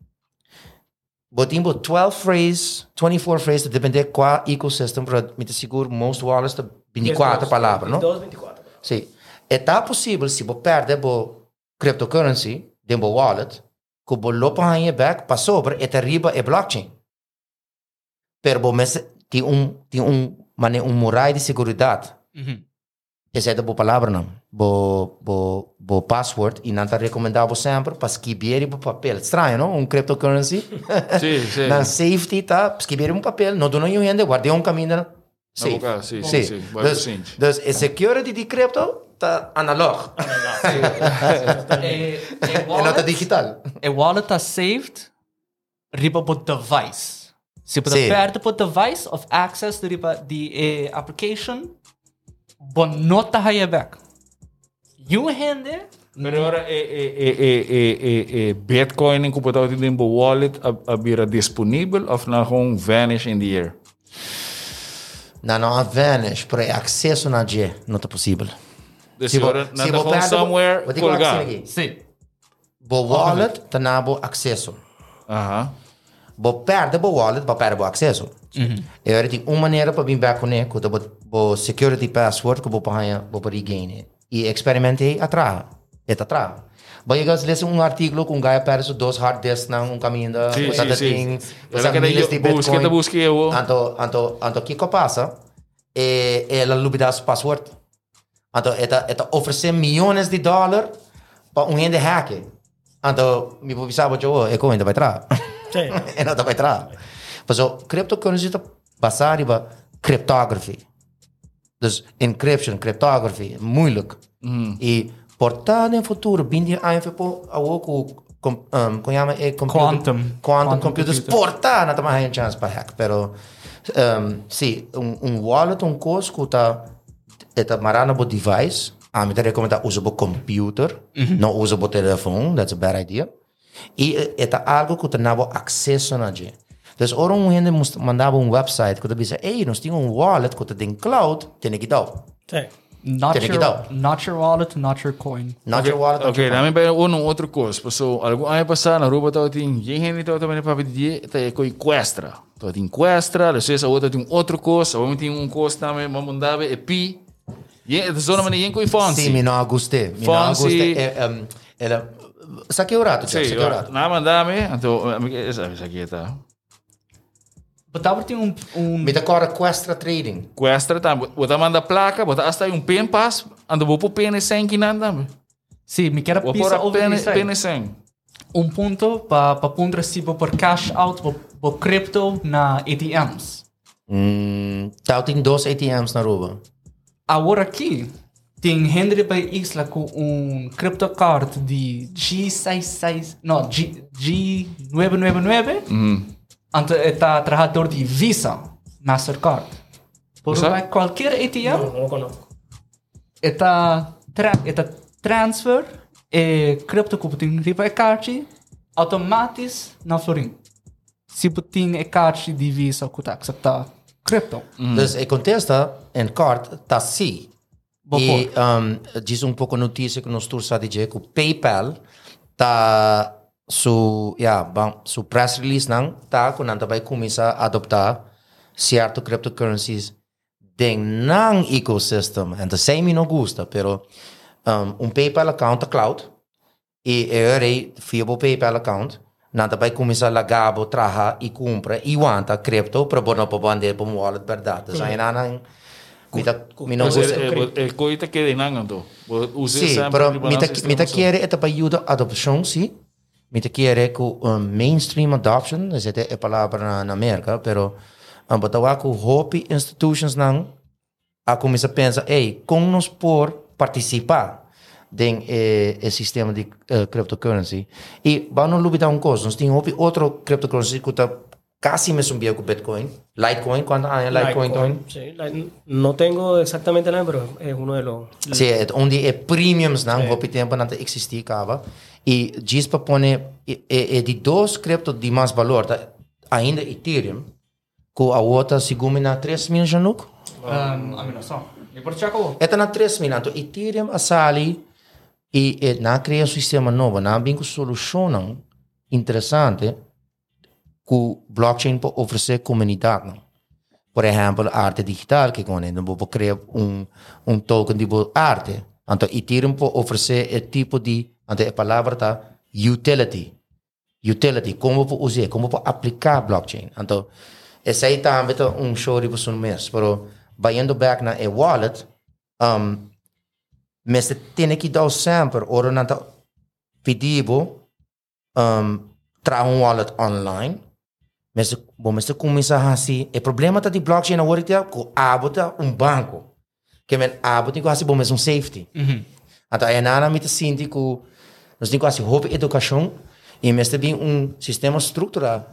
But tem 12 phrase, 24 phrase, depende qual ecosystem, para me te seguro, most wallets, 24 palavras, não? 12, 24. Sim. É tá possível, se você perde a cryptocurrency, de uma wallet, que você lopa a back, passa sobre, e te arriba a blockchain. Pero você tem mas um mural de segurança. Essa é a boa palavra, não? Boa password. E não está recomendado sempre para escrever um papel. Estranho, não? Cryptocurrency. Sim. Na safety, tá? Escrever um papel. Não dou nenhum renda. Guardei caminho. Sim. Então, a security de cripto está analógico. Não está digital. A wallet está saved riba por device. Se você perde o device of access the application, but not the high back. You hand it. Pero ahora Bitcoin en computador de Dimbo wallet abira disponível ou não vanish in the air? Não vanish, pero acesso na G não é possível. Se você somewhere colgar. Sim. Bo wallet tem acesso. Bo perde bo wallet, bo perde bo accesso. E agora tem uma maneira para vir back conectar com bo security password que bo paia bo para regain. E experimentei atrás. Está atrás. Bo chegas lesse artigo com gaia perso dois hard disk na caminho da coisa da thing. Você que eles de Bitcoin. Anto Kiko passa e ela lubida o password. Anto eta oferece milhões de dólares para gente hacker. Anto me pensava que eu ainda vai atrás. Sim. E não vai entrar. Mas o cryptocurrency está passando para criptografia. Então, encryption, criptografia, é muito. E, portanto, no futuro, 20 anos depois, quantum computers, portanto, não tem uma chance para hack. Mas, sim, wallet, coisa que está marcando o device, a mim te recomendo usar o computer, não usar o telefone, that's a bad idea. E é algo que eu não acesso na gente. Então, agora um gente mandava website que eu dizia, ei, nós temos wallet que tem cloud, tem que dar. Sim. Not your wallet, not your coin. Okay, dá-me para outra coisa. Pessoal, algum ano passado, na Aruba, eu tinha gente que também para pedir, eu tinha encuestra. Eu tinha encuestra, às vezes a outra tinha outra coisa, eu tinha coisa também, eu mandava EPI. Então, eu não tinha com Fonsi. Sim, eu não gostei. Ela... Saquei o rato. Não, mandame. Então, isso aqui tá. Botava tem Me dá agora Questra Trading. Questra tá. Botava manda placa, botava hasta aí pen pass. Ando vou pro pen e sem que nada. Sim, me quero pisa over pen e sem. Ponto para pôr recibo por cash out, por cripto na ATMs. Tá, tem 2 ATMs na Aruba. Agora aqui... Tem Henry by Isla com CryptoCard de G66... Não, G999. Está trajador de Visa, Mastercard. Por qualquer ATM... Não conheço. Está transfer e cripto que tem riba card automatis na florin. Se tem card de Visa que está acceptar cripto. Então, contesta em card está sim. E diz pouco notícia que nós estamos a dizer que o PayPal está su press release não está quando vai começar a adoptar certo cryptocurrencies tem non ecosystem, and the same não gusta, pero PayPal account cloud e eu fiabo PayPal account, nada vai começar a lagabo, traha e compra e wanta cripto para bono para vender para wallet verdade. Sai nana el coita que de nangando. Sim, pero mita quer eta para ajuda adoption, sim. Mita quer com mainstream adoption, essa é a palavra na América, pero Batawaku hope institutions não a começar a pensar, ei, como nos por participar den sistema de cryptocurrency. E vamos não olvidar coisa, nós temos outro cryptocurrency que está casi me subiu com Bitcoin, Litecoin, quando há Litecoin. Sí, não tenho exatamente nada, mas é um deles. Sim, é onde é premiums não, sí. Hope tempo não existia cava e diz para pone de dois cripto de mais valor, tá, ainda Ethereum. Com a outra, segundo na 3.000, Jean-Luc? A minha noção. E por que acabou? Está na 3.000, então Ethereum a sali e na cria um sistema novo, na bem que solucionam interessante que o blockchain pode oferecer comunidade. Por exemplo, arte digital, que quando eu vou criar um token de arte, então Ethereum pode oferecer esse tipo de, então a palavra está utility, como pode usar, como pode aplicar blockchain. Então, esse aí também tá show de você mesmo, pero indo back na e-wallet, mas tem que dar sempre, ou não tá pedindo trazer wallet online, mas você começa assim, o problema tá de blockchain agora que abota banco, que men abota que assim bom mesmo safety, então é nada muito simples que nós temos assim hobby educação e mas tem sistema estruturado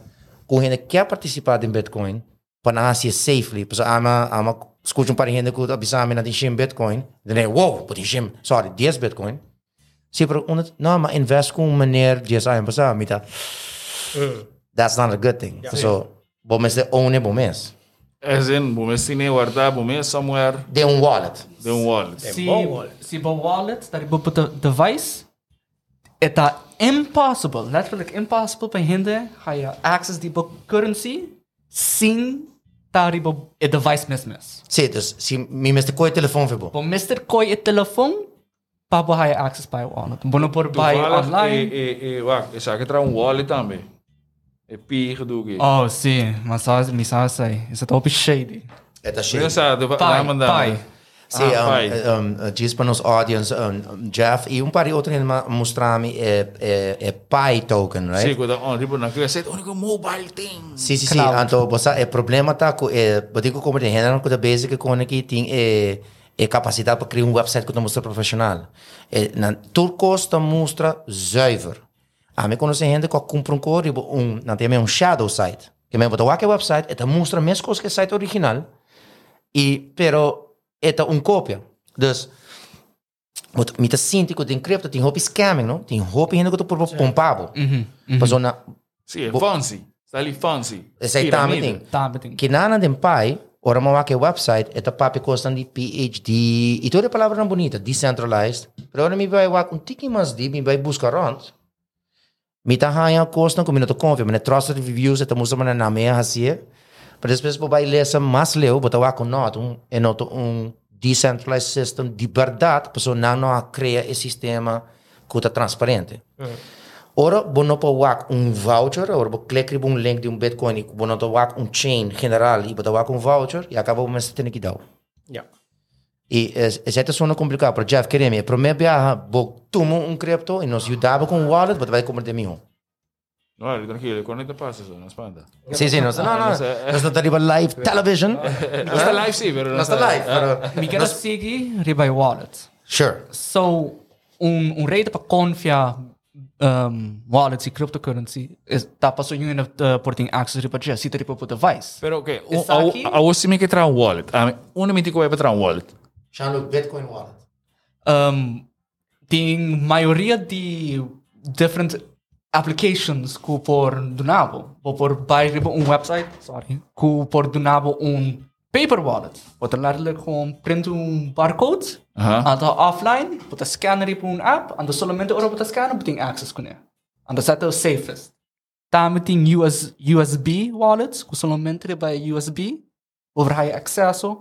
que gente quer participar em Bitcoin para não ser safely, porque ama escuta gente que avisa-me não tem Bitcoin, daí wow, pode ter 10 Bitcoin, sim, mas não, mas investe com uma maneira de sair para mita, that's not a good thing, so bom mas é onde bom mas é zen bom mas se não guardar bom mas somewhere de um wallet, se bom wallet está de bom device é tá impossible, letterlijk impossible para gente ter access de currency sem ter o device mesmo. Sim, então se me mester coi o telefone foi bom. Bom, mester coi o telefone para ter access para o wallet. Bom, por buy online. Isso aqui traz wallet também. É pior do que. Oh, sim, mas sabe sei. Isso é top shady. É da shady. Sim, diz para nossa audience, Jeff e par de outros mostraram-me é Pi token, right? Sim, quando tipo na criança, é o mobile thing. Sim. Então, o problema está com eu digo como de gênero, que a basic com que tem capacidade para criar website que não mostra profissional. Na turcosta mostra zuiver. A mim conhece gente que compra código não tem shadow site. Que mesmo botar o website, ela mostra mesmo coisas que o site original. E pero é cópia. Dus, mas eu sinto que tem cripto, tem hobby scamming, não? Tem hobby ainda que eu estou pompado. Sim, é fancy. Está ali fancy. Esse aí também. Que nada tem pai, ora uma que website, é papi costan de PhD, e toda a palavra não bonita, decentralized. Mas agora me vai tiquinho mais de, me vai buscar onde. Me está ganhando a costa, como eu não estou confiando, mas trusted reviews, eu estou na minha assim. Para as pessoas vai ler mais leu, botar o nota, decentralized system de verdade, porque não cria esse sistema que está transparente. Ora, não pode voucher, ou clicar um link de Bitcoin, ou não pode chain general e botar voucher, e acaba o mês tendo que dar. E essa é complicada, para Jeff, queremos, primeiro viagem, tomar cripto e nos ajudava com o wallet, mas vai comprar de mim. No, tranquilo, quando te passa isso, não espanta. Sim, não está live television. Não está live, sim, mas não está live. Me quero seguir, riba wallet. Sure. So, rede para confiar wallets e cryptocurrency está passando em porting access riba já, se riba para device. Pero ok, a você me quer trazer wallet. Onde me tem que trazer wallet? Chama-lhe Bitcoin wallet. Tem maioria de different applications que por donavo, ou por baixo website, que por donavo paper wallet, ou tornar-lhe com print barcode, anda offline, bota scanner para app, anda somente ora bota scanner, tem access com ele, anda certo safest. Também tem USB wallets, que somente vai USB, override acesso,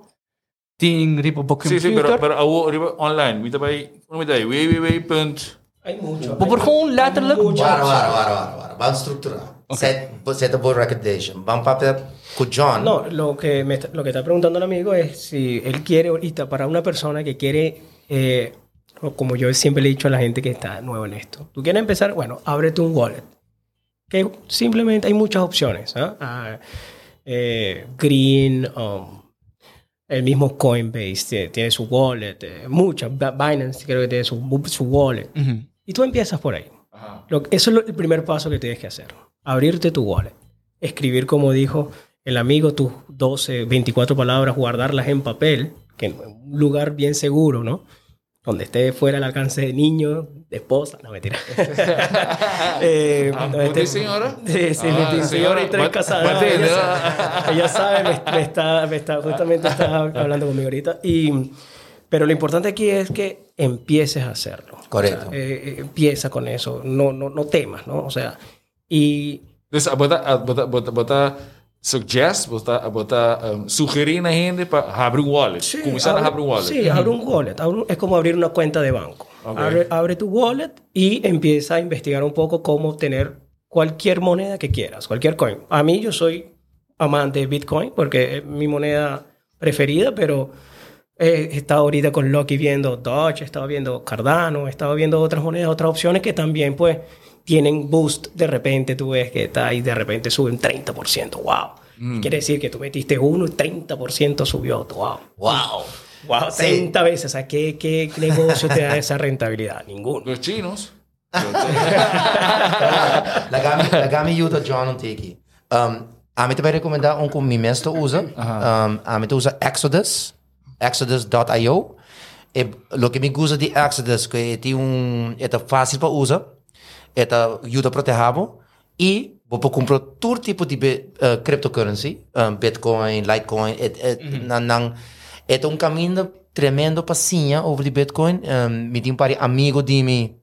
ting riba por computer. Sí, pero hago riba online. Way ponto. Hay mucho. Por com lateral. Para. Vamos estructurar. Set up recommendation. Vamos para con John. No, lo que está preguntando el amigo es si él quiere ahorita para una persona que quiere como yo siempre le he dicho a la gente que está nuevo en esto. Tú quieres empezar, bueno, ábrete un wallet. Que simplemente hay muchas opciones. Green, el mismo Coinbase tiene su wallet, muchas. Binance creo que tiene su wallet. Uh-huh. Y tú empiezas por ahí. Ajá. Eso es el primer paso que tienes que hacer. Abrirte tu wallet. Escribir, como dijo el amigo, tus 12, 24 palabras, guardarlas en papel, que en un lugar bien seguro, ¿no? Donde esté fuera del alcance de niños, de esposa, no, mentira. ¿Señora? Sí, señora y tres casadas. Ella sabe, me está justamente está hablando conmigo ahorita. Pero lo importante aquí es que empieces a hacerlo. Correcto. O sea, empieza con eso, no temas, ¿no? O sea, y... Entonces, sugerir a gente para abrir un wallet. Sí, comenzar a abrir un wallet. Sí, abrir un wallet. Es como abrir una cuenta de banco. Okay. Abre tu wallet y empieza a investigar un poco cómo obtener cualquier moneda que quieras, cualquier coin. A mí, yo soy amante de Bitcoin porque es mi moneda preferida, pero he estado ahorita con Loki viendo Doge, he estado viendo Cardano, he estado viendo otras monedas, otras opciones que también, pues, tienen boost. De repente tú ves que está ahí, de repente sube un 30%. ¡Wow! Mm. Quiere decir que tú metiste uno y 30% subió. ¡Wow! 30 sí. veces. ¿A qué negocio te da esa rentabilidad? Ninguno. Los chinos. La gama ayuda John un tiki. A mí te voy a recomendar un que mi mesto usa. A mí te usa Exodus.io. Lo que me gusta de Exodus que es fácil para usar. Esta ayuda protegerbo y vou para comprar todo tipo de cryptocurrency, Bitcoin, Litecoin, é um caminho tremendo passinha sobre Bitcoin. Me tem para amigo de mim.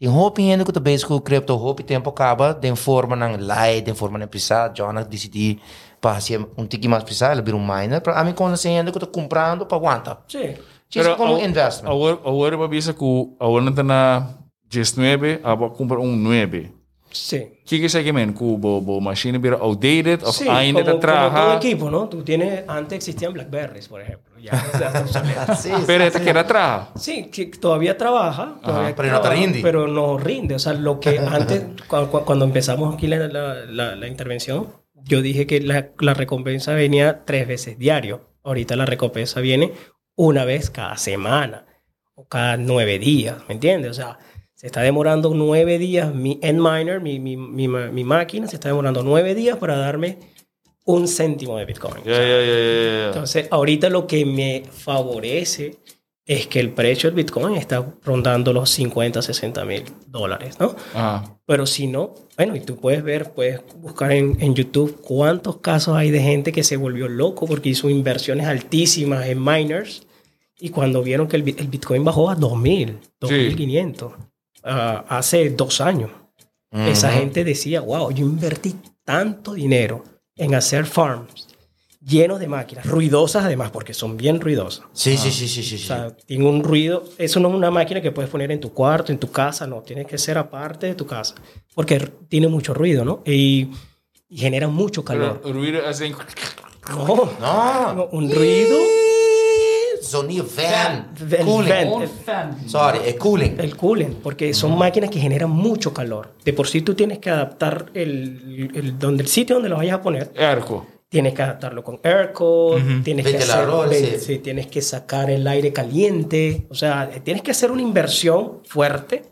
Tem hope ainda que eu base com cripto, hope tempo acaba, de forma não light, de forma não precisar, John decidi para ser tiki mais precisar, abrir miner, para a mim conhecendo que eu tô comprando para aguentar. Sim. Isso como investment. Agora vou pensar que agora não tá na 19, aba comprar 9. Sí. ¿Qué es que men cubo o machine pero outdated of ainda está trabaja? Todo equipo, ¿no? Tú tienes antes existían BlackBerries, por ejemplo, ya o sea, sí, pero esta que era trabaja. Sí, que todavía trabaja, pero no rinde, o sea, lo que antes cuando empezamos aquí la intervención, yo dije que la recompensa venía 3 veces diario. Ahorita la recompensa viene una vez cada semana o cada 9 días, ¿me entiendes? O sea, se está demorando 9 días. Mi Antminer, mi máquina, se está demorando 9 días para darme un céntimo de Bitcoin. Entonces, ahorita lo que me favorece es que el precio del Bitcoin está rondando los $50,000-$60,000, ¿no? Ah. Pero si no, bueno, y tú puedes buscar en YouTube cuántos casos hay de gente que se volvió loco porque hizo inversiones altísimas en miners y cuando vieron que el Bitcoin bajó a 2,000, 2,500. Sí. Hace 2 años. Uh-huh. Esa gente decía, wow, yo invertí tanto dinero en hacer farms llenos de máquinas, ruidosas además, porque son bien ruidosas. Sí. O sea, tiene un ruido. Eso no es una máquina que puedes poner en tu cuarto, en tu casa, no. Tienes que ser aparte de tu casa, porque tiene mucho ruido, ¿no? Y genera mucho calor. Pero, ruido hacen... No. Un ruido... Sonido fan. Sorry, el cooling. El cooling, porque son máquinas que generan mucho calor. De por sí tú tienes que adaptar el sitio donde lo vayas a poner. Airco. Tienes que adaptarlo con airco, tienes que sacar el aire caliente. O sea, tienes que hacer una inversión fuerte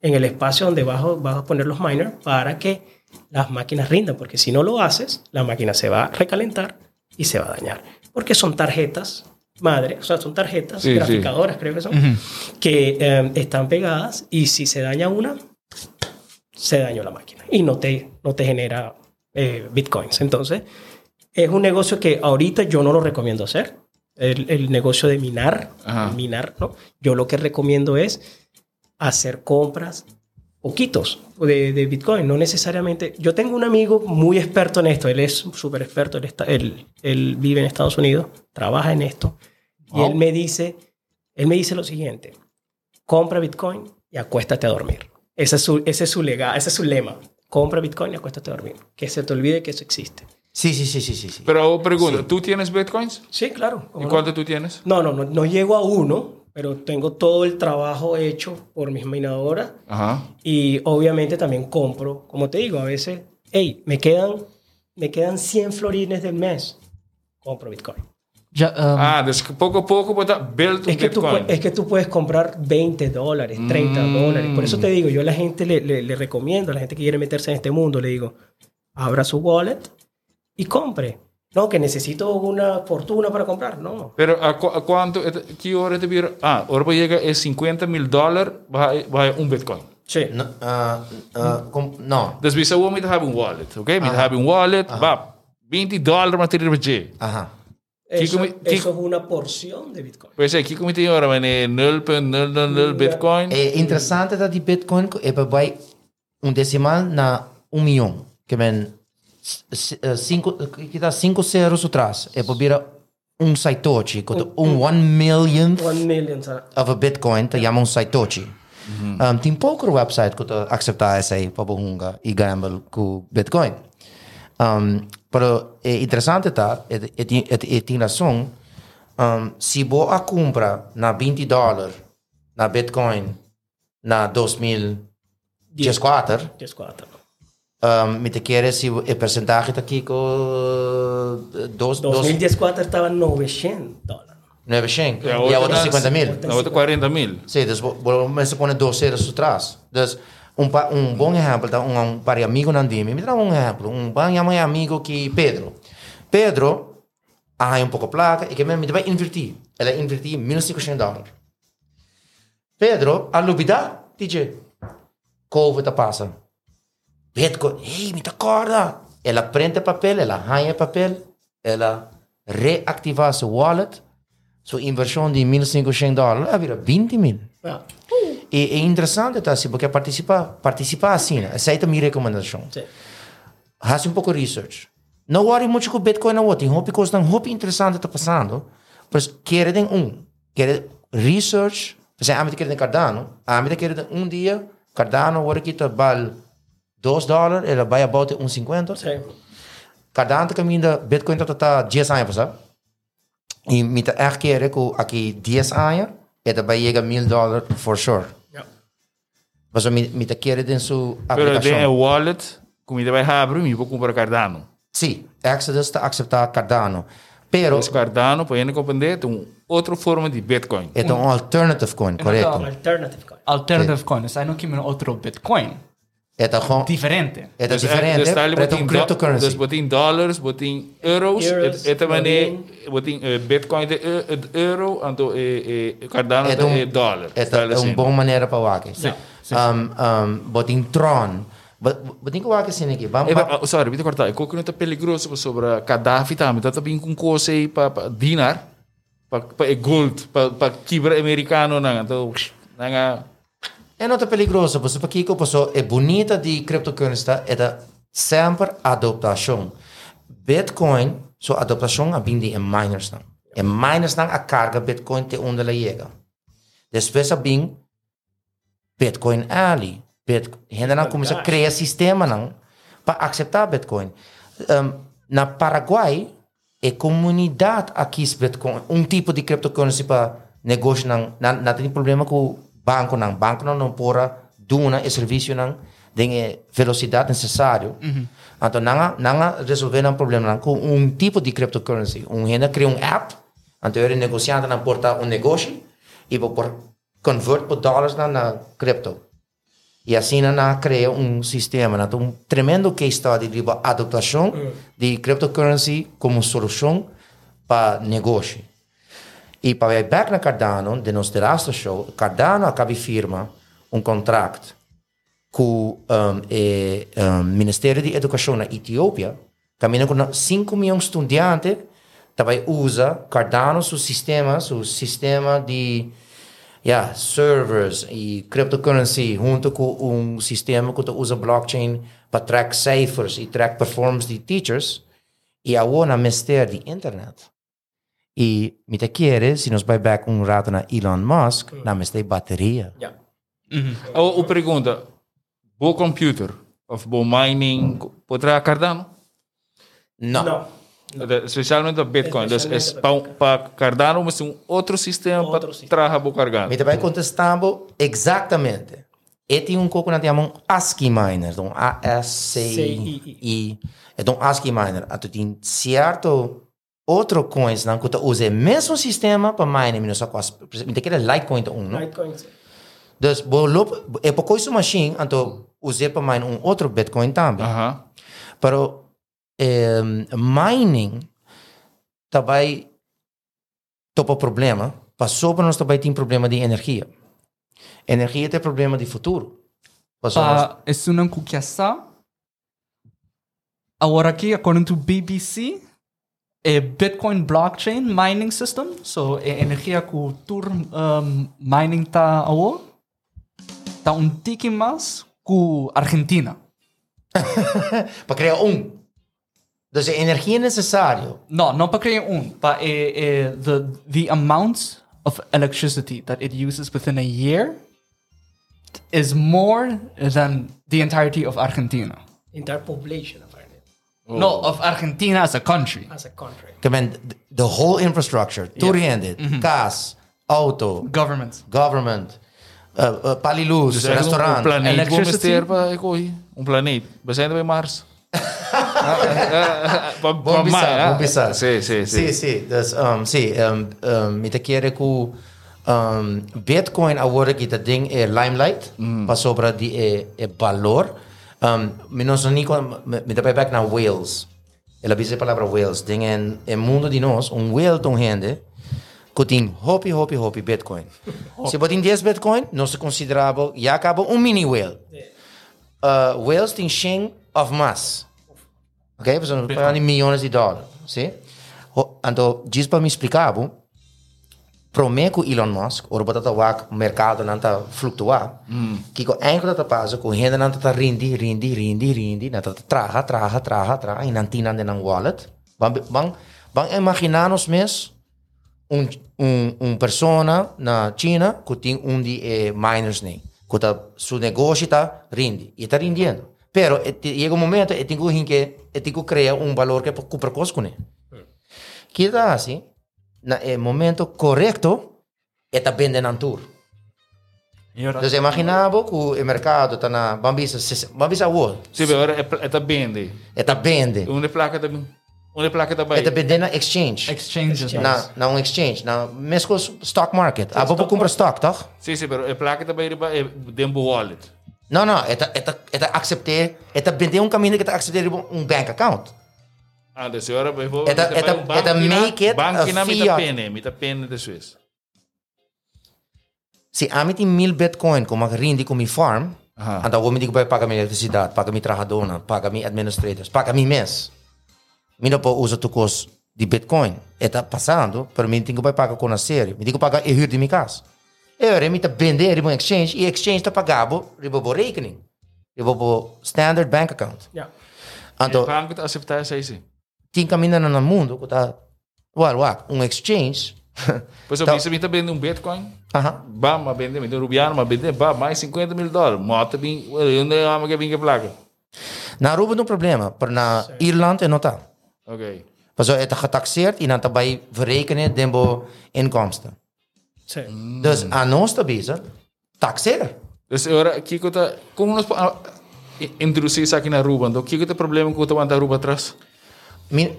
en el espacio donde vas a poner los miners para que las máquinas rindan. Porque si no lo haces, la máquina se va a recalentar y se va a dañar. Porque son tarjetas... madre, o sea, son tarjetas graficadoras, creo que son, que están pegadas y si se daña una, se dañó la máquina y no te genera bitcoins. Entonces, es un negocio que ahorita yo no lo recomiendo hacer, el negocio de minar, ¿no? Yo lo que recomiendo es hacer compras poquitos de bitcoin, no necesariamente. Yo tengo un amigo muy experto en esto, él es súper experto, él vive en Estados Unidos, trabaja en esto Y él me dice lo siguiente: compra Bitcoin y acuéstate a dormir. Ese es su lema. Compra Bitcoin y acuéstate a dormir. Que se te olvide que eso existe. Sí. Pero pregunto, ¿tú tienes Bitcoins? Sí, claro. ¿Y cuánto tú tienes? No llego a uno, pero tengo todo el trabajo hecho por mis minadoras. Ajá. Y obviamente también compro. Como te digo, a veces, me quedan 100 florines del mes. Compro Bitcoin. Ya, poco a poco build tu Bitcoin. Es que tú puedes comprar $20, $30. Por eso te digo, yo a la gente le recomiendo, a la gente que quiere meterse en este mundo, le digo, abra su wallet y compre. No, que necesito una fortuna para comprar, no. Pero ¿a cuánto? ¿Qué hora te vieron? Ahora va a llegar a $50,000, va a un Bitcoin. Sí. No. Entonces, we need to have a wallet, okay? We need to have a wallet, va, $20 material budget. Ajá. Eso es una porción di Bitcoin. Pues è, Kiko mi tiene ora bene 0.000 Bitcoin. È interessante dat die Bitcoin è bij un decimal na 1 miljoen. Che men 5 zeros atrás. È probira un Satoshi, un 1 millionth of a Bitcoin, te chiama un Satoshi. Tem poker website che accepta essa pa bunga e gamble ku Bitcoin. Pero é interessante, tá? Tem razão. Se você compra na $20 na Bitcoin na 2014, me te quer se o percentagem está aqui com 2014 estava $900. 900 e a outra 50,000. A outra 40,000. Sim, mas você põe 2 zeros atrás. Um bom exemplo, tá? Um par de amigos não dizem, me dá um exemplo, um bom amigo que Pedro, há um pouco placa e que me vai invertir. Ela invertiu $1,500. Pedro, a lúbida, diz, COVID tá passa. Pedro, me dá corda. Ela prende papel, ela arranha papel, ela reactiva seu wallet, sua inversão de $1,500, ela vira $20,000. Ah. E é interessante, tá? Assim, porque participar assim, né? Essa aí é a minha recomendação. Sim. Faça pouco de research. Não worry muito com o Bitcoin na outra. Tem coisas interessantes que está passando. Mas querem Querem research. Por exemplo, a querem Cardano. A gente querem dia. Cardano agora que está vale $2. Ela vai a volta de $1.50. Sim. Cardano caminha. Bitcoin está 10 anos, sabe? E me está querendo que aqui 10 anos. Ela vai chegar $1,000 for sure. Mas eu me quero em sua aplicação. Mas tem um wallet que me vai abrir e vou comprar Cardano. Sim, Exodus está aceitar Cardano. Mas Cardano, para entender, tem uma outra forma de Bitcoin. É um alternative coin, correto? Alternative coin. Isso aí não é outro Bitcoin. É diferente. É diferente, mas é um cryptocurrency. Então, botem dólares, botem euros, é também botem Bitcoin de euro, então Cardano de dólar. É uma boa maneira para o aqui. Botem Tron. Botem o aqui assim aqui. Sorry, vou te cortar. Eu que não está perigoso sobre Gaddafi também. Está bem com coisa aí para dinar, para gold, para quebra americano, não? Então, é não perigoso, porque para Kiko é bonita de criptocurrency, é sempre adaptação. Bitcoin, sua adaptação é bem de miners. Em miners, a carga Bitcoin te onde ela chega. Depois é bem Bitcoin ali. Ainda começa a criar sistema para aceitar Bitcoin. Na Paraguai, é comunidade aqui Bitcoin, tipo de criptocurrency para negócio, não tem problema com banco não pora duna e serviço não tem velocidade necessária. Então não resolver um problema não, com tipo de cryptocurrency. Gente cria app, então ele negociante não porta negócio e vou convert por dólares na cripto e assim não cria sistema. Então tremendo case study de adaptação de cryptocurrency como solução para negócio. E para ir back na Cardano, de nosso last show, Cardano acaba de firmar contrato com o Ministério de Educação na Etiópia, caminha com 5 milhões de estudantes, também usa Cardano, seu sistema de servers e cryptocurrency, junto com sistema que usa blockchain para track ciphers e track performance de teachers, e agora no Ministério de Internet. I mi te quieres, si nos vai back um rato na Elon Musk, na mestei bateria. Yeah. O pergunta, boa computer, ou boa mining, poderá Cardano? Não. Especialmente o Bitcoin. Então, para Cardano, mas um outro sistema para trabalhar para cargar. Me também contestando exatamente. E tem que nós chamamos ASCII miner, então ASCII. Então, ASCII miner, tu tem certo outro coins não que tu usa o mesmo sistema para mining, mas só com as, por exemplo, aquele Litecoin, não? Litecoin. Então, é por causa da machine, então usa para mining outro Bitcoin também. Pero mining também topa problema, passou para nós também tem problema de energia. Energia é problema de futuro. Isso não é só. Agora aqui, according to BBC, é Bitcoin blockchain mining system. So, é energia que o mining está agora. Está tique mais que a Argentina. Para criar Então, a energia é necessária. Não para criar Para the amounts of electricity that it uses within a year is more than the entirety of Argentina. Entire population of Argentina. Oh. No, of Argentina as a country. As a country. I mean, the whole infrastructure, two-handed, gas, auto. Government. Paliluz, restaurant. Planet. Electricity. Planet. Basically by Mars. Bom bizarro. Sim. Me te quero que Bitcoin agora que tá ding é limelight, passou para de é valor. Menos único me dá back na whales. Ela diz a palavra whales. Ding é mundo de nós whale tão grande que tem hopi Bitcoin. Se botem 10 Bitcoin, não se considerava já acabou mini whale. Whales tem chain of mass. Ok? Precisamos pagar milhões de dólares. Sim? Então, diz para me explicar, prometo que Elon Musk, ou o mercado não está flutuando, que com a gente passa, com a gente não está rindo, não está traga, e não tem nada na wallet. Vamos imaginar nós mesmos uma pessoa na China que tem de miners, que seu negócio está rindo, e está rindendo. Pero chega um momento e tem que criar valor que é para conosco, né? Que tá assim, no momento correto, está vendendo um tour. Então, imaginava que o mercado está na Bambisa, Bambisa. Sim, agora está vendendo. Onde placa também? Está vendendo na exchange. Na um exchange, na mesmo stock market. Ah, vou comprar stock, tá? Sim, mas a placa também é dentro wallet. Não, é aceitar, é vender caminho que é aceitar bank account. Ah, da senhora, por favor. É make it a fiat. Mita pena de Suíça. Se a mim tem 1000 Bitcoin, como a rinde com minha farm, então eu me digo, paga minha eletricidade, paga minha trajadona, paga minha administrators, paga minha mês. Eu não posso usar o custo de Bitcoin. Está passando, para mim tem que pagar com a sério. Me digo, paga a hora de minha casa. Eu me vender em exchange e exchange está pagado para rekening. Para standard bank account. Então, o banco aceitar isso aí. Tem caminhando no mundo que está... exchange... Pois eu disse, está vendendo Bitcoin. Bama vender, um rubiano, mas vender mais $50,000. Mota, onde é a que vem que placa? Na Aruba não é um problema, mas na Irlanda não está. Ok. Mas está getaxeerd e não está bem verrekenen de inkomsten. Sim. Então, a nossa visa taxeira. Então, agora, Kiko, como nós podemos introduzir isso aqui na Aruba? Então, Kiko, tem problema com o que está na Aruba atrás? Eu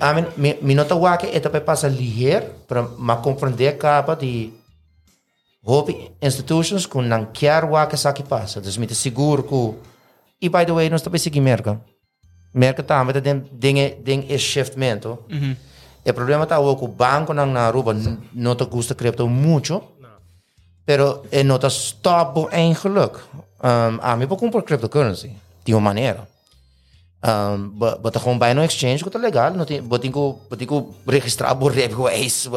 não estou aqui, eu estou passando ligeiro para me compreender capa de instituições que não querem o que isso aqui passa. Então, eu estou seguro que... E, by the way, nós também seguimos merca. Merca também tem esse shiftamento. O problema está que o banco na Aruba não te gusta cripto muito. Pero não está stop em geluk. A mim para comprar cryptocurrency de uma maneira. Bota com buy no exchange que tá legal, não tem, botinho registrar borrego é isso,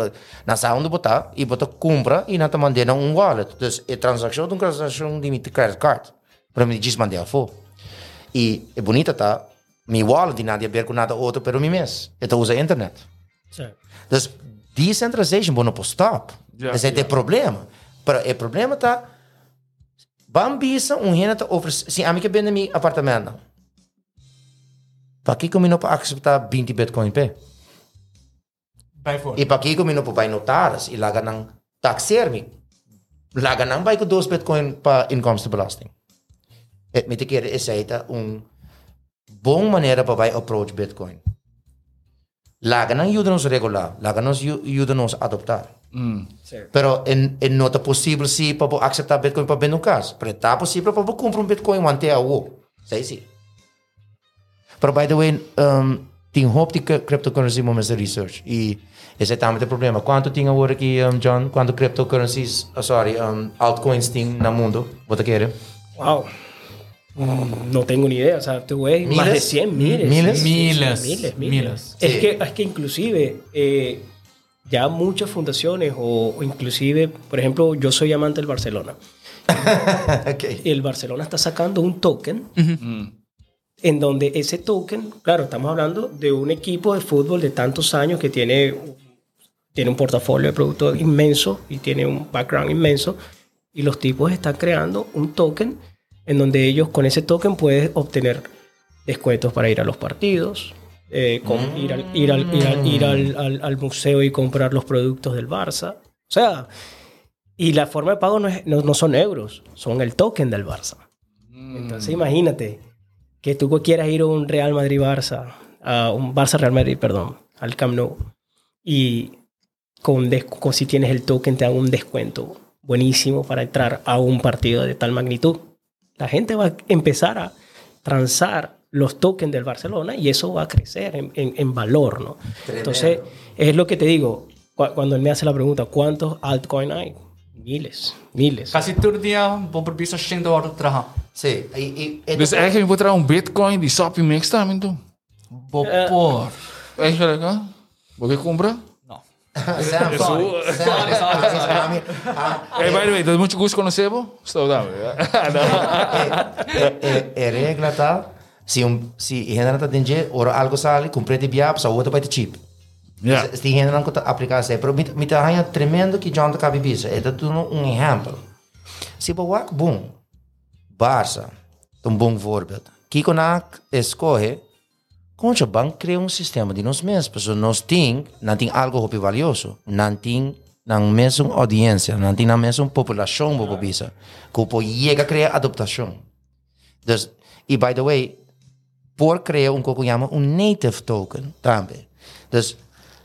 na saúde botar e bota compra e não tá mandando wallet. Então é transação de mi credit card para me desmandar for. E é bonita tá, mi wallet de nada ver com nada outro, pero mi mês. Então usa a internet. Então, Decentralization, bom, não posso stop. Mas é de problema. Para o problema está... Bambisa, gente oferece... Se a minha vende meu apartamento, para que eu não posso aceitar 20 Bitcoin pé? E para que eu não posso notar e largar não taxar-me? Largar não vai com 2 Bitcoin para income belasting. É, me te quero, essa é boa maneira para vai approach Bitcoin. Laga não ajuda-nos a regular, laga não ajuda-nos a adoptar. Pero não é possível se para aceitar Bitcoin para vender um caso. Mas é possível para comprar um Bitcoin manter a o. Sei sim. Pero, by the way, tem hope de cryptocurrency momentos de research. E esse é também o problema. Quanto tem agora aqui, John? Quanto cryptocurrencies, altcoins tem no mundo? Bota querer? Wow. No tengo ni idea, o sea, tuve más de 100 miles. Sí. Es que inclusive ya muchas fundaciones o inclusive, por ejemplo, yo soy amante del Barcelona. Okay. El Barcelona está sacando un token en donde ese token, claro, estamos hablando de un equipo de fútbol de tantos años que tiene un portafolio de productos inmenso y tiene un background inmenso y los tipos están creando un token en donde ellos con ese token puedes obtener descuentos para ir a los partidos, ir al museo y comprar los productos del Barça. O sea, y la forma de pago no son euros, son el token del Barça. Entonces imagínate que tú quieras ir a un Real Madrid-Barça, a un Barça-Real Madrid, perdón, al Camp Nou, y con si tienes el token te dan un descuento buenísimo para entrar a un partido de tal magnitud. La gente va a empezar a transar los tokens del Barcelona y eso va a crecer en valor, ¿no? Tremendo. Entonces, es lo que te digo, cuando él me hace la pregunta, ¿cuántos altcoins hay? Miles. Casi todo el día, vou por piso $100 trabajar. Sí. Entonces, ¿alguien puede traer un Bitcoin de Sopi Mix también tú? ¿Por? ¿Es verdad? ¿Por qué compra? No. Sorry. By the way, dá muito gosto conhecê-lo. Saudável. A regra está, se a gente tem dinheiro, ou algo sai, comprei de biap, ou outro vai ter chip. Se a gente não aplicar isso, mas me está tremendo que John está vivendo. É um exemplo. Se você bom, Barça, um bom exemplo. Kiko na escolhe, concha, o banco cria um sistema de nós mesmos. Nós não tem algo valioso. Não tem a mesma audiência. Não tem a mesma população. Que chega a criar adaptação. E, by the way, por criar que chama um native token também. Então,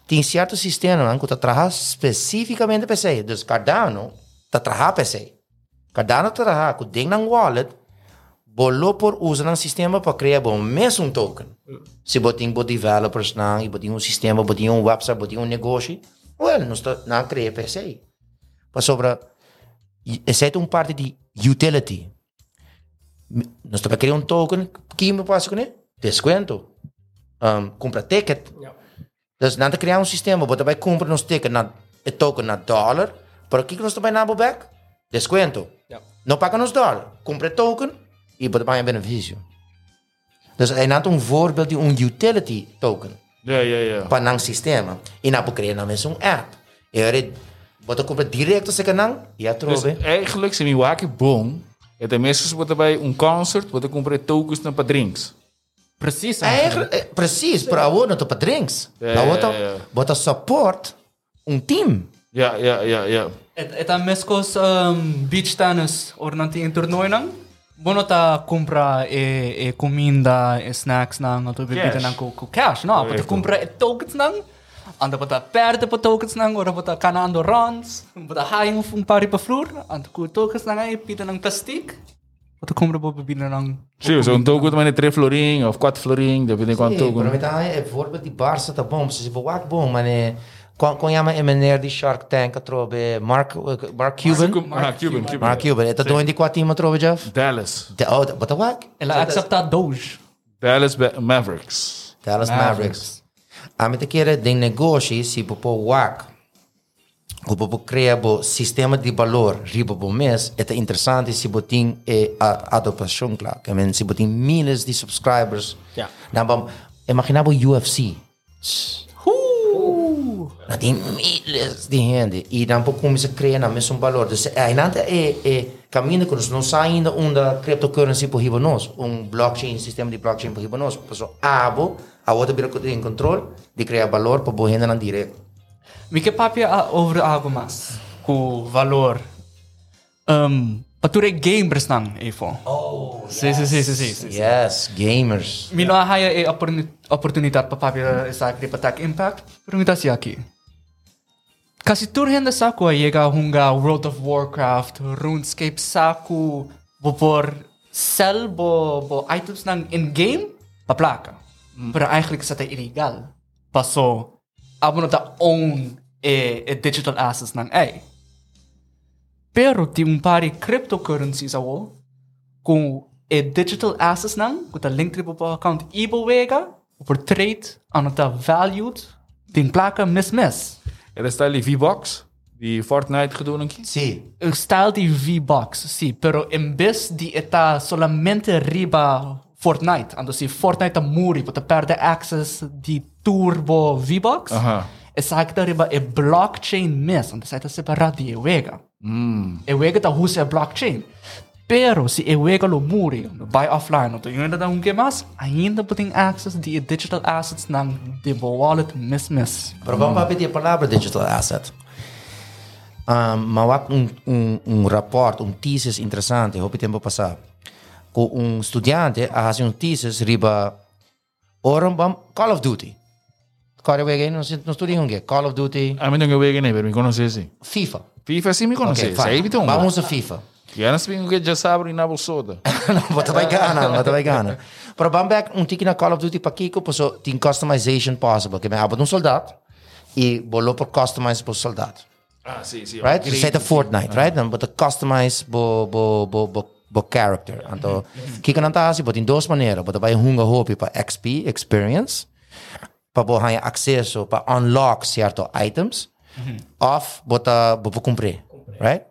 tem certo sistema que está trabalhando especificamente para você. Então, Cardano está trabalhando para você. Cardano está trabalhando com dentro de um wallet. Bolou por usar um sistema para criar o mesmo token. Se você tem developers, se você tem um sistema, se você tem um website, se você tem um negócio, não cria para você. Mas sobre, exceto uma parte de utility. Nós estamos criando um token, o que eu faço com ele? Descuento. Compra ticket. Então, não está criando um sistema, você vai comprar um ticket, o token na dólar, para o que nós estamos na back? Descuento. Não paga nos dólar, compra token, e para pagar benefício. Dus hij had een voorbeeld die een utility token. Ja. Van een systeem. En dan creëer je een app. En dan komt het direct als ik een naam. Dus eigenlijk zijn we wakker bom. En de mensen worden bij een concert, worden compren tokens naar drinks. Precies. Eigenlijk, precies. Maar ook naar drinks. Wordt support een team. Ja. Het is misschien beach tennis of een toernooi. Bueno, tá comprar comida, snacks, não, tu bebida não com cash, não, para comprar tokens não, anda para perder para tokens não, ora para canando rounds, para haiam par para flor, anda com tokens não aí, pita não plastic, para comprar para bebida não. Sim, são tokens mais de 3 florinhos ou 4 florinhos, depende de quanto token. Sim, mas tá é forma de Barça tá bom, se voar bom, mané. Quando chama a maneira de Shark Tank, a Mark Cuban. Está doendo de qual time a Jeff? Dallas. Bota o que? Ela accepta dois. Dallas Mavericks. A mim te quer de negócio, se pôr o WAC, ou pôr criar um sistema de valor, riba por mês, é interessante se pôr tem a adopação, claro. Se pôr tem milhares de subscribers. Imagina o UFC. dat die milhas de gente e dan começa a criar na mesmo valor. Então, ainda é caminho que não sai ainda uma cryptocurrency para nós, blockchain, sistema de blockchain para nós. Então, a outra vira tem controle de criar valor para boa gente na direita. Me que papi over algo mais com valor. Pature gamers nang efo. Oh, yes. Yes, gamers. Mino haya e oportunidade para papira essa aqui para Tech Impact. Pergunta se aqui. Kasi turhenda saco chega hunga World of Warcraft, RuneScape saco por sell bo items nang in game pa placa. Pero eigenlijk is dat illegal. Paso abonot a own e digital assets nang ei. Pero tem pari cryptocurrencies awo com e digital assets nang com ta link triple po account ibo wega por trade anota valued din placa mis. Er staal die V-box die Fortnite gedoen een keer. Si. Er staal die V-box si, pero in bis die eta solamente riba Fortnite. Ando si Fortnite amuri po ta perde access di turbo V-box. Aha. Exacta riba e blockchain mis, ando sa ta separado di wega. E wega ta husa blockchain. Pero se e wega lo muri, buy offline, to ainda dá que mais, ainda tem access de digital assets na de wallet mis. Pero vamos pedir a palavra digital asset. Mas um rapport, thesis interessante, houve tempo passado. Com estudante a fazer thesis riba Call of Duty. Não estudei o que? Call of Duty. A mim não é o que nem, mas me conhece. FIFA sim me conhece. Vamos a FIFA. E eu não sei o que já sabe na bolsoda. Não vai ganhar. Para vamos back ticket na Call of Duty para Kiko, porque tem customization possible. Que me abre soldado e bolou por customize para o soldado. Ah, sim. Right? Você está Fortnite, right? Não, but customize bo character. Então, Kiko não está assim, mas tem duas maneiras. Mas vai hunga hope para XP, experience. Para ganhar acesso, para unlock certos items, off, para comprar, right?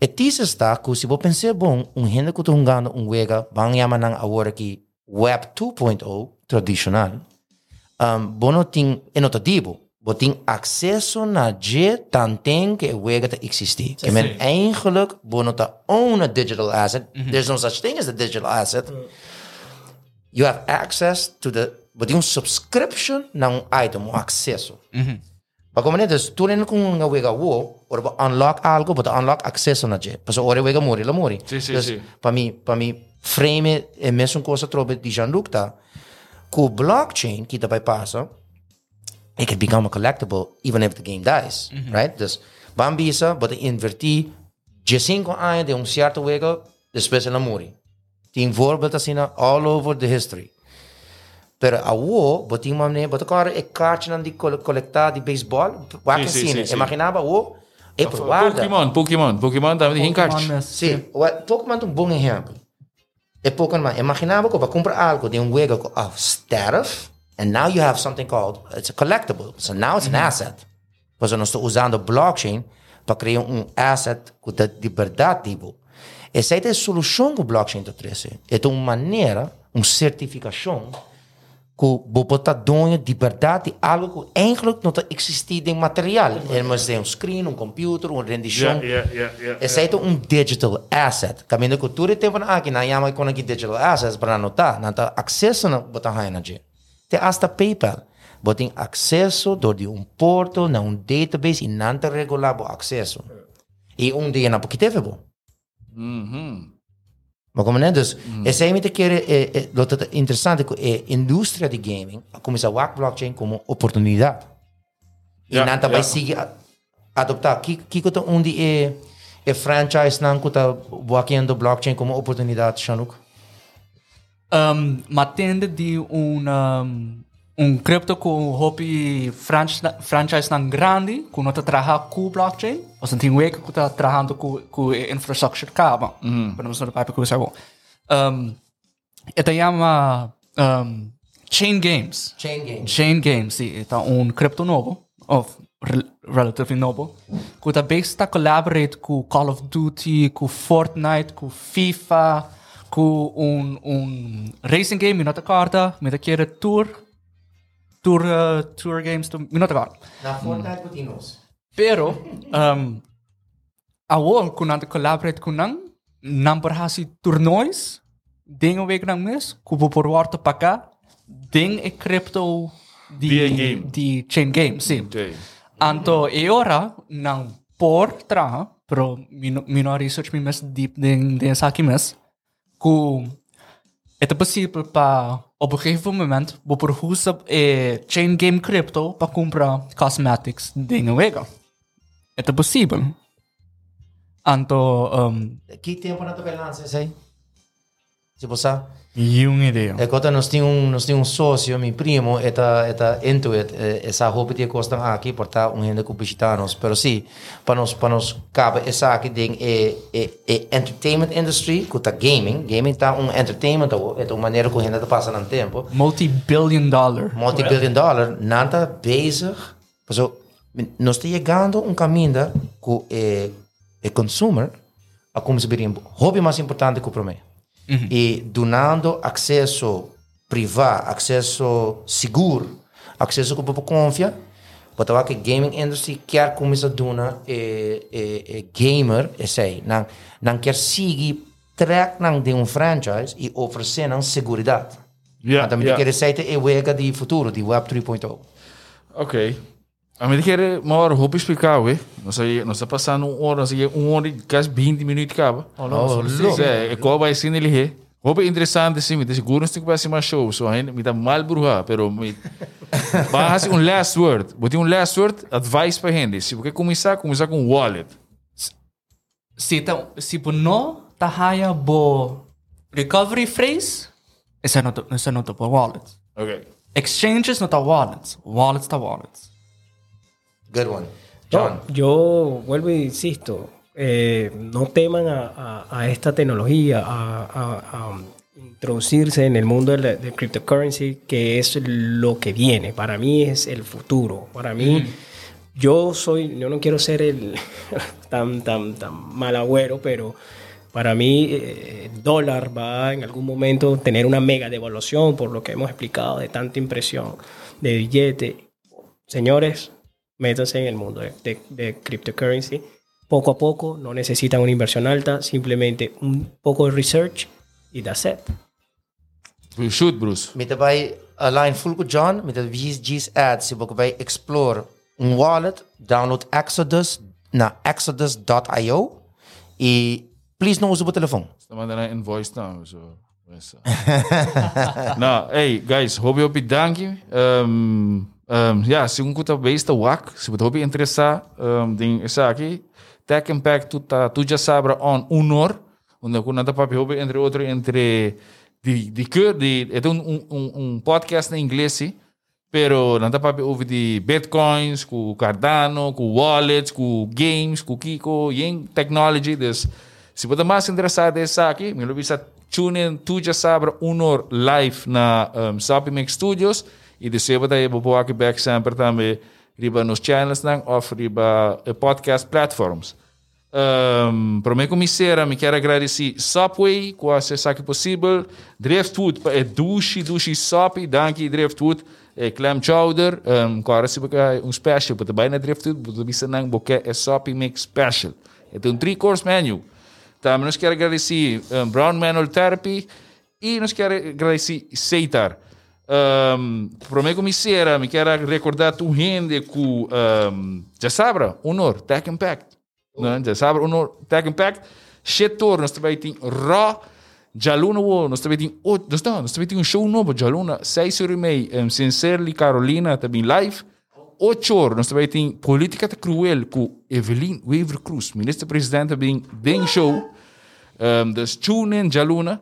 E thesis está que se você pensar, bom, gente que está jogando wega, vão chamar agora que Web 2.0 tradicional, você não tem, é notativo, você tem acesso na G, tanto que wega existe. Que men eigenlijk, você não está own a digital asset, there's no such thing as a digital asset, you have access to the but tem subscription na item, acesso. Para compreender, então, tu não com um wega ou para unlock algo, para unlock acesso na gente. Porque ora wega morre, morre. Sim. Para mim, frame é a mesma coisa trobe de Jean-Luc tá. Com blockchain que daí passa, it can become a collectible even if the game dies, right? Então, bambisa, para invertir, de 5 anos de certo wega, depois ela morre. Tem voorbeelden assim all over the history. Pero a wo, botinho mamne, botocor e cartão de coletar de beisebol, guarda assim, imaginava o e guarda. Pokémon também tem cartão. Sim, Pokémon é bom exemplo. E Pokémon, imaginava que para comprar algo de wega of status, and now you have something called it's a collectible. So now it's an asset. Pois nós estamos usando blockchain para criar asset com de verdade tipo. Essa é a solução que o blockchain traz. É uma maneira, certificação que você está dando de verdade algo que ainda não existe em material. Mas tem screen, computer, rendição. Essa é digital asset. Caminho que tudo tem aqui, nós chamamos de digital assets para anotar. Nós temos acesso a você. Tem até PayPal. Você tem acesso de portal, a database e não tem regular acesso. E dia não pode ter. Mas como dus, essa é uma coisa interessante que a indústria de gaming começa a usar blockchain como oportunidade. E não vai seguir adoptar. Kiko está onde é franchise não que está usando blockchain como oportunidade, Jean-Luc? Mas tende de cripto com hobby franchise não grande que não está trabalhando com blockchain. Ou seja, tem um que está trabalhando com a infraestrutura caba. Para nós não vai para coisa boa. Esta chama Chain Games. Chain Games, sim. Esta cripto novo, ou relativamente novo, que está basicamente colaborando com Call of Duty, com Fortnite, com FIFA, com racing game, uma carta, uma tour. tour games, minotavano. Da Fortnite cu tine. Pero, awol cu nante collaborate cu nang, nam perhasi tournois, ding awek nang mes, cu popor warta paka, ding e crypto di chain game, sim. Okay. Anto e ora nang por tra, pero minor research mi mes deep ding de saki mes, cu het is possible pa op een gegeven moment bijvoorbeeld op chain game crypto pa compra cosmetics dingen wega. Het is possible. Anto que tempo na tua balança, sei? Se possa? Nenhum ideia. É quando nós tínhamos um sócio, meu primo, eta into it, essa roupa que custa aqui por tá gente cubitanos, pero sim, para nós cabe essa aqui ding entertainment industry, que tá gaming tá entertainment, é uma maneira que a gente passa no tempo. Multi-billion dollar, nada bezig. Então, nós tá chegando caminho com o consumer a como se viria hobby mais importante que o promê. Mm-hmm. E donando acesso privado, acesso seguro, acesso que o povo confia, para que a gaming industry quer começar a donar gamer, não quer seguir track de franchise e oferecer seguridade. Então, me quer dizer que é o de futuro, de Web 3.0. Ok. A me quer maior roupa explicar, ué. Nós está passando uma hora de quase 20 minutos acaba. Louco. É qual vai ser ele? Roupa interessante sim, me seguro que vai ser mais show, só ainda me dá mal bruxa, pero me basta um last word, advice para gente. Se porque começar com wallet. Se então, se por não tá haya bo recovery phrase, essa não tá por wallet. Okay. Exchanges não tá wallets, wallets tá wallets. Good one. John. Yo vuelvo e insisto, no teman a esta tecnología, a introducirse en el mundo de cryptocurrency, que es lo que viene. Para mí es el futuro. Para mí, yo no quiero ser el tan mal agüero, pero para mí el dólar va en algún momento a tener una mega devaluación por lo que hemos explicado de tanta impresión de billete. Señores, métanse en el mundo de cryptocurrency. Poco a poco, no necesitan una inversión alta, simplemente un poco de research y that's it. We should, Bruce. Me te vai align full con John, me te VSG's ads, si boca vai explore un wallet, download Exodus na exodus.io y please no use o telefon. Está mandando invoice now, so... No, hey, guys, hope you bedankt. Ja, se kuta base da WAC, se você hobby interessar, tem essa aqui, Tech Impact, tu já sabra on unor, onde eu nada papi hobby entre outro entre de cur de é um podcast na inglês, pero nada papi hobby de Bitcoins, com Cardano, com wallets, com games, com Kiko, e technology des. Se você mais interessar dessa aqui, me lobisa tune in, tu já sabra unor live na Sopi Mix Studios. E de se você vai aqui back sempre também riba nos channels não ou riba podcast platforms. Para mim comissária, me quero agradecer Subway com a acessar que possível, Driftwood é dushi sopi, danke Driftwood, clam chowder, agora se porque special, porque bem na Driftwood, porque isso não porque é sopi make special. É um 3-course menu. Também nos quero agradecer Brown Manual Therapy e nos quero agradecer Seitar. Para mim comissária, me quero recordar tu rende com já sabra, honor, Tech Impact, não? Já sabra, honor, Tech Impact. Setor, nós também tem Raw, Jaluna, nós também tem outro, nós também tem show novo, Jaluna, 6:30, Sincerely Carolina também live. 8:00, nós também tem Política Cruel com Evelyn Weaver Cruz, ministra-presidente também tem show, das tune in Jaluna.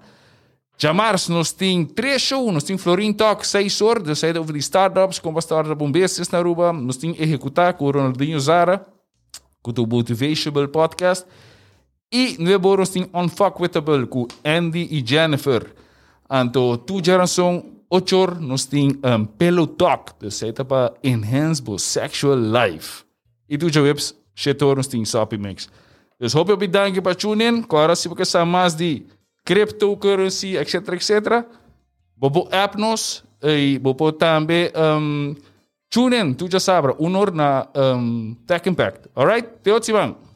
Já março nós temos 3 shows, nós temos Florin Talk 6:00, da saída de startups, como a startup Bombesses na Aruba, nós temos Executar com o Ronaldinho Zara, com o Motivational Podcast, e nós temos Unfuckwitable com Andy e Jennifer. Então, tu geração, 8:00, nós temos Pillow Talk, da saída para Enhance Bo Sexual Life. E tu já webs, 7:00, nós temos Sopi Mix. Então, hope eu bedanke para tune in, agora se você sabe mais de cryptocurrency, etc., etc. Bobo app nos também tune in, tu já sabes, 1 hora na Tech Impact. Alright? Te otimang.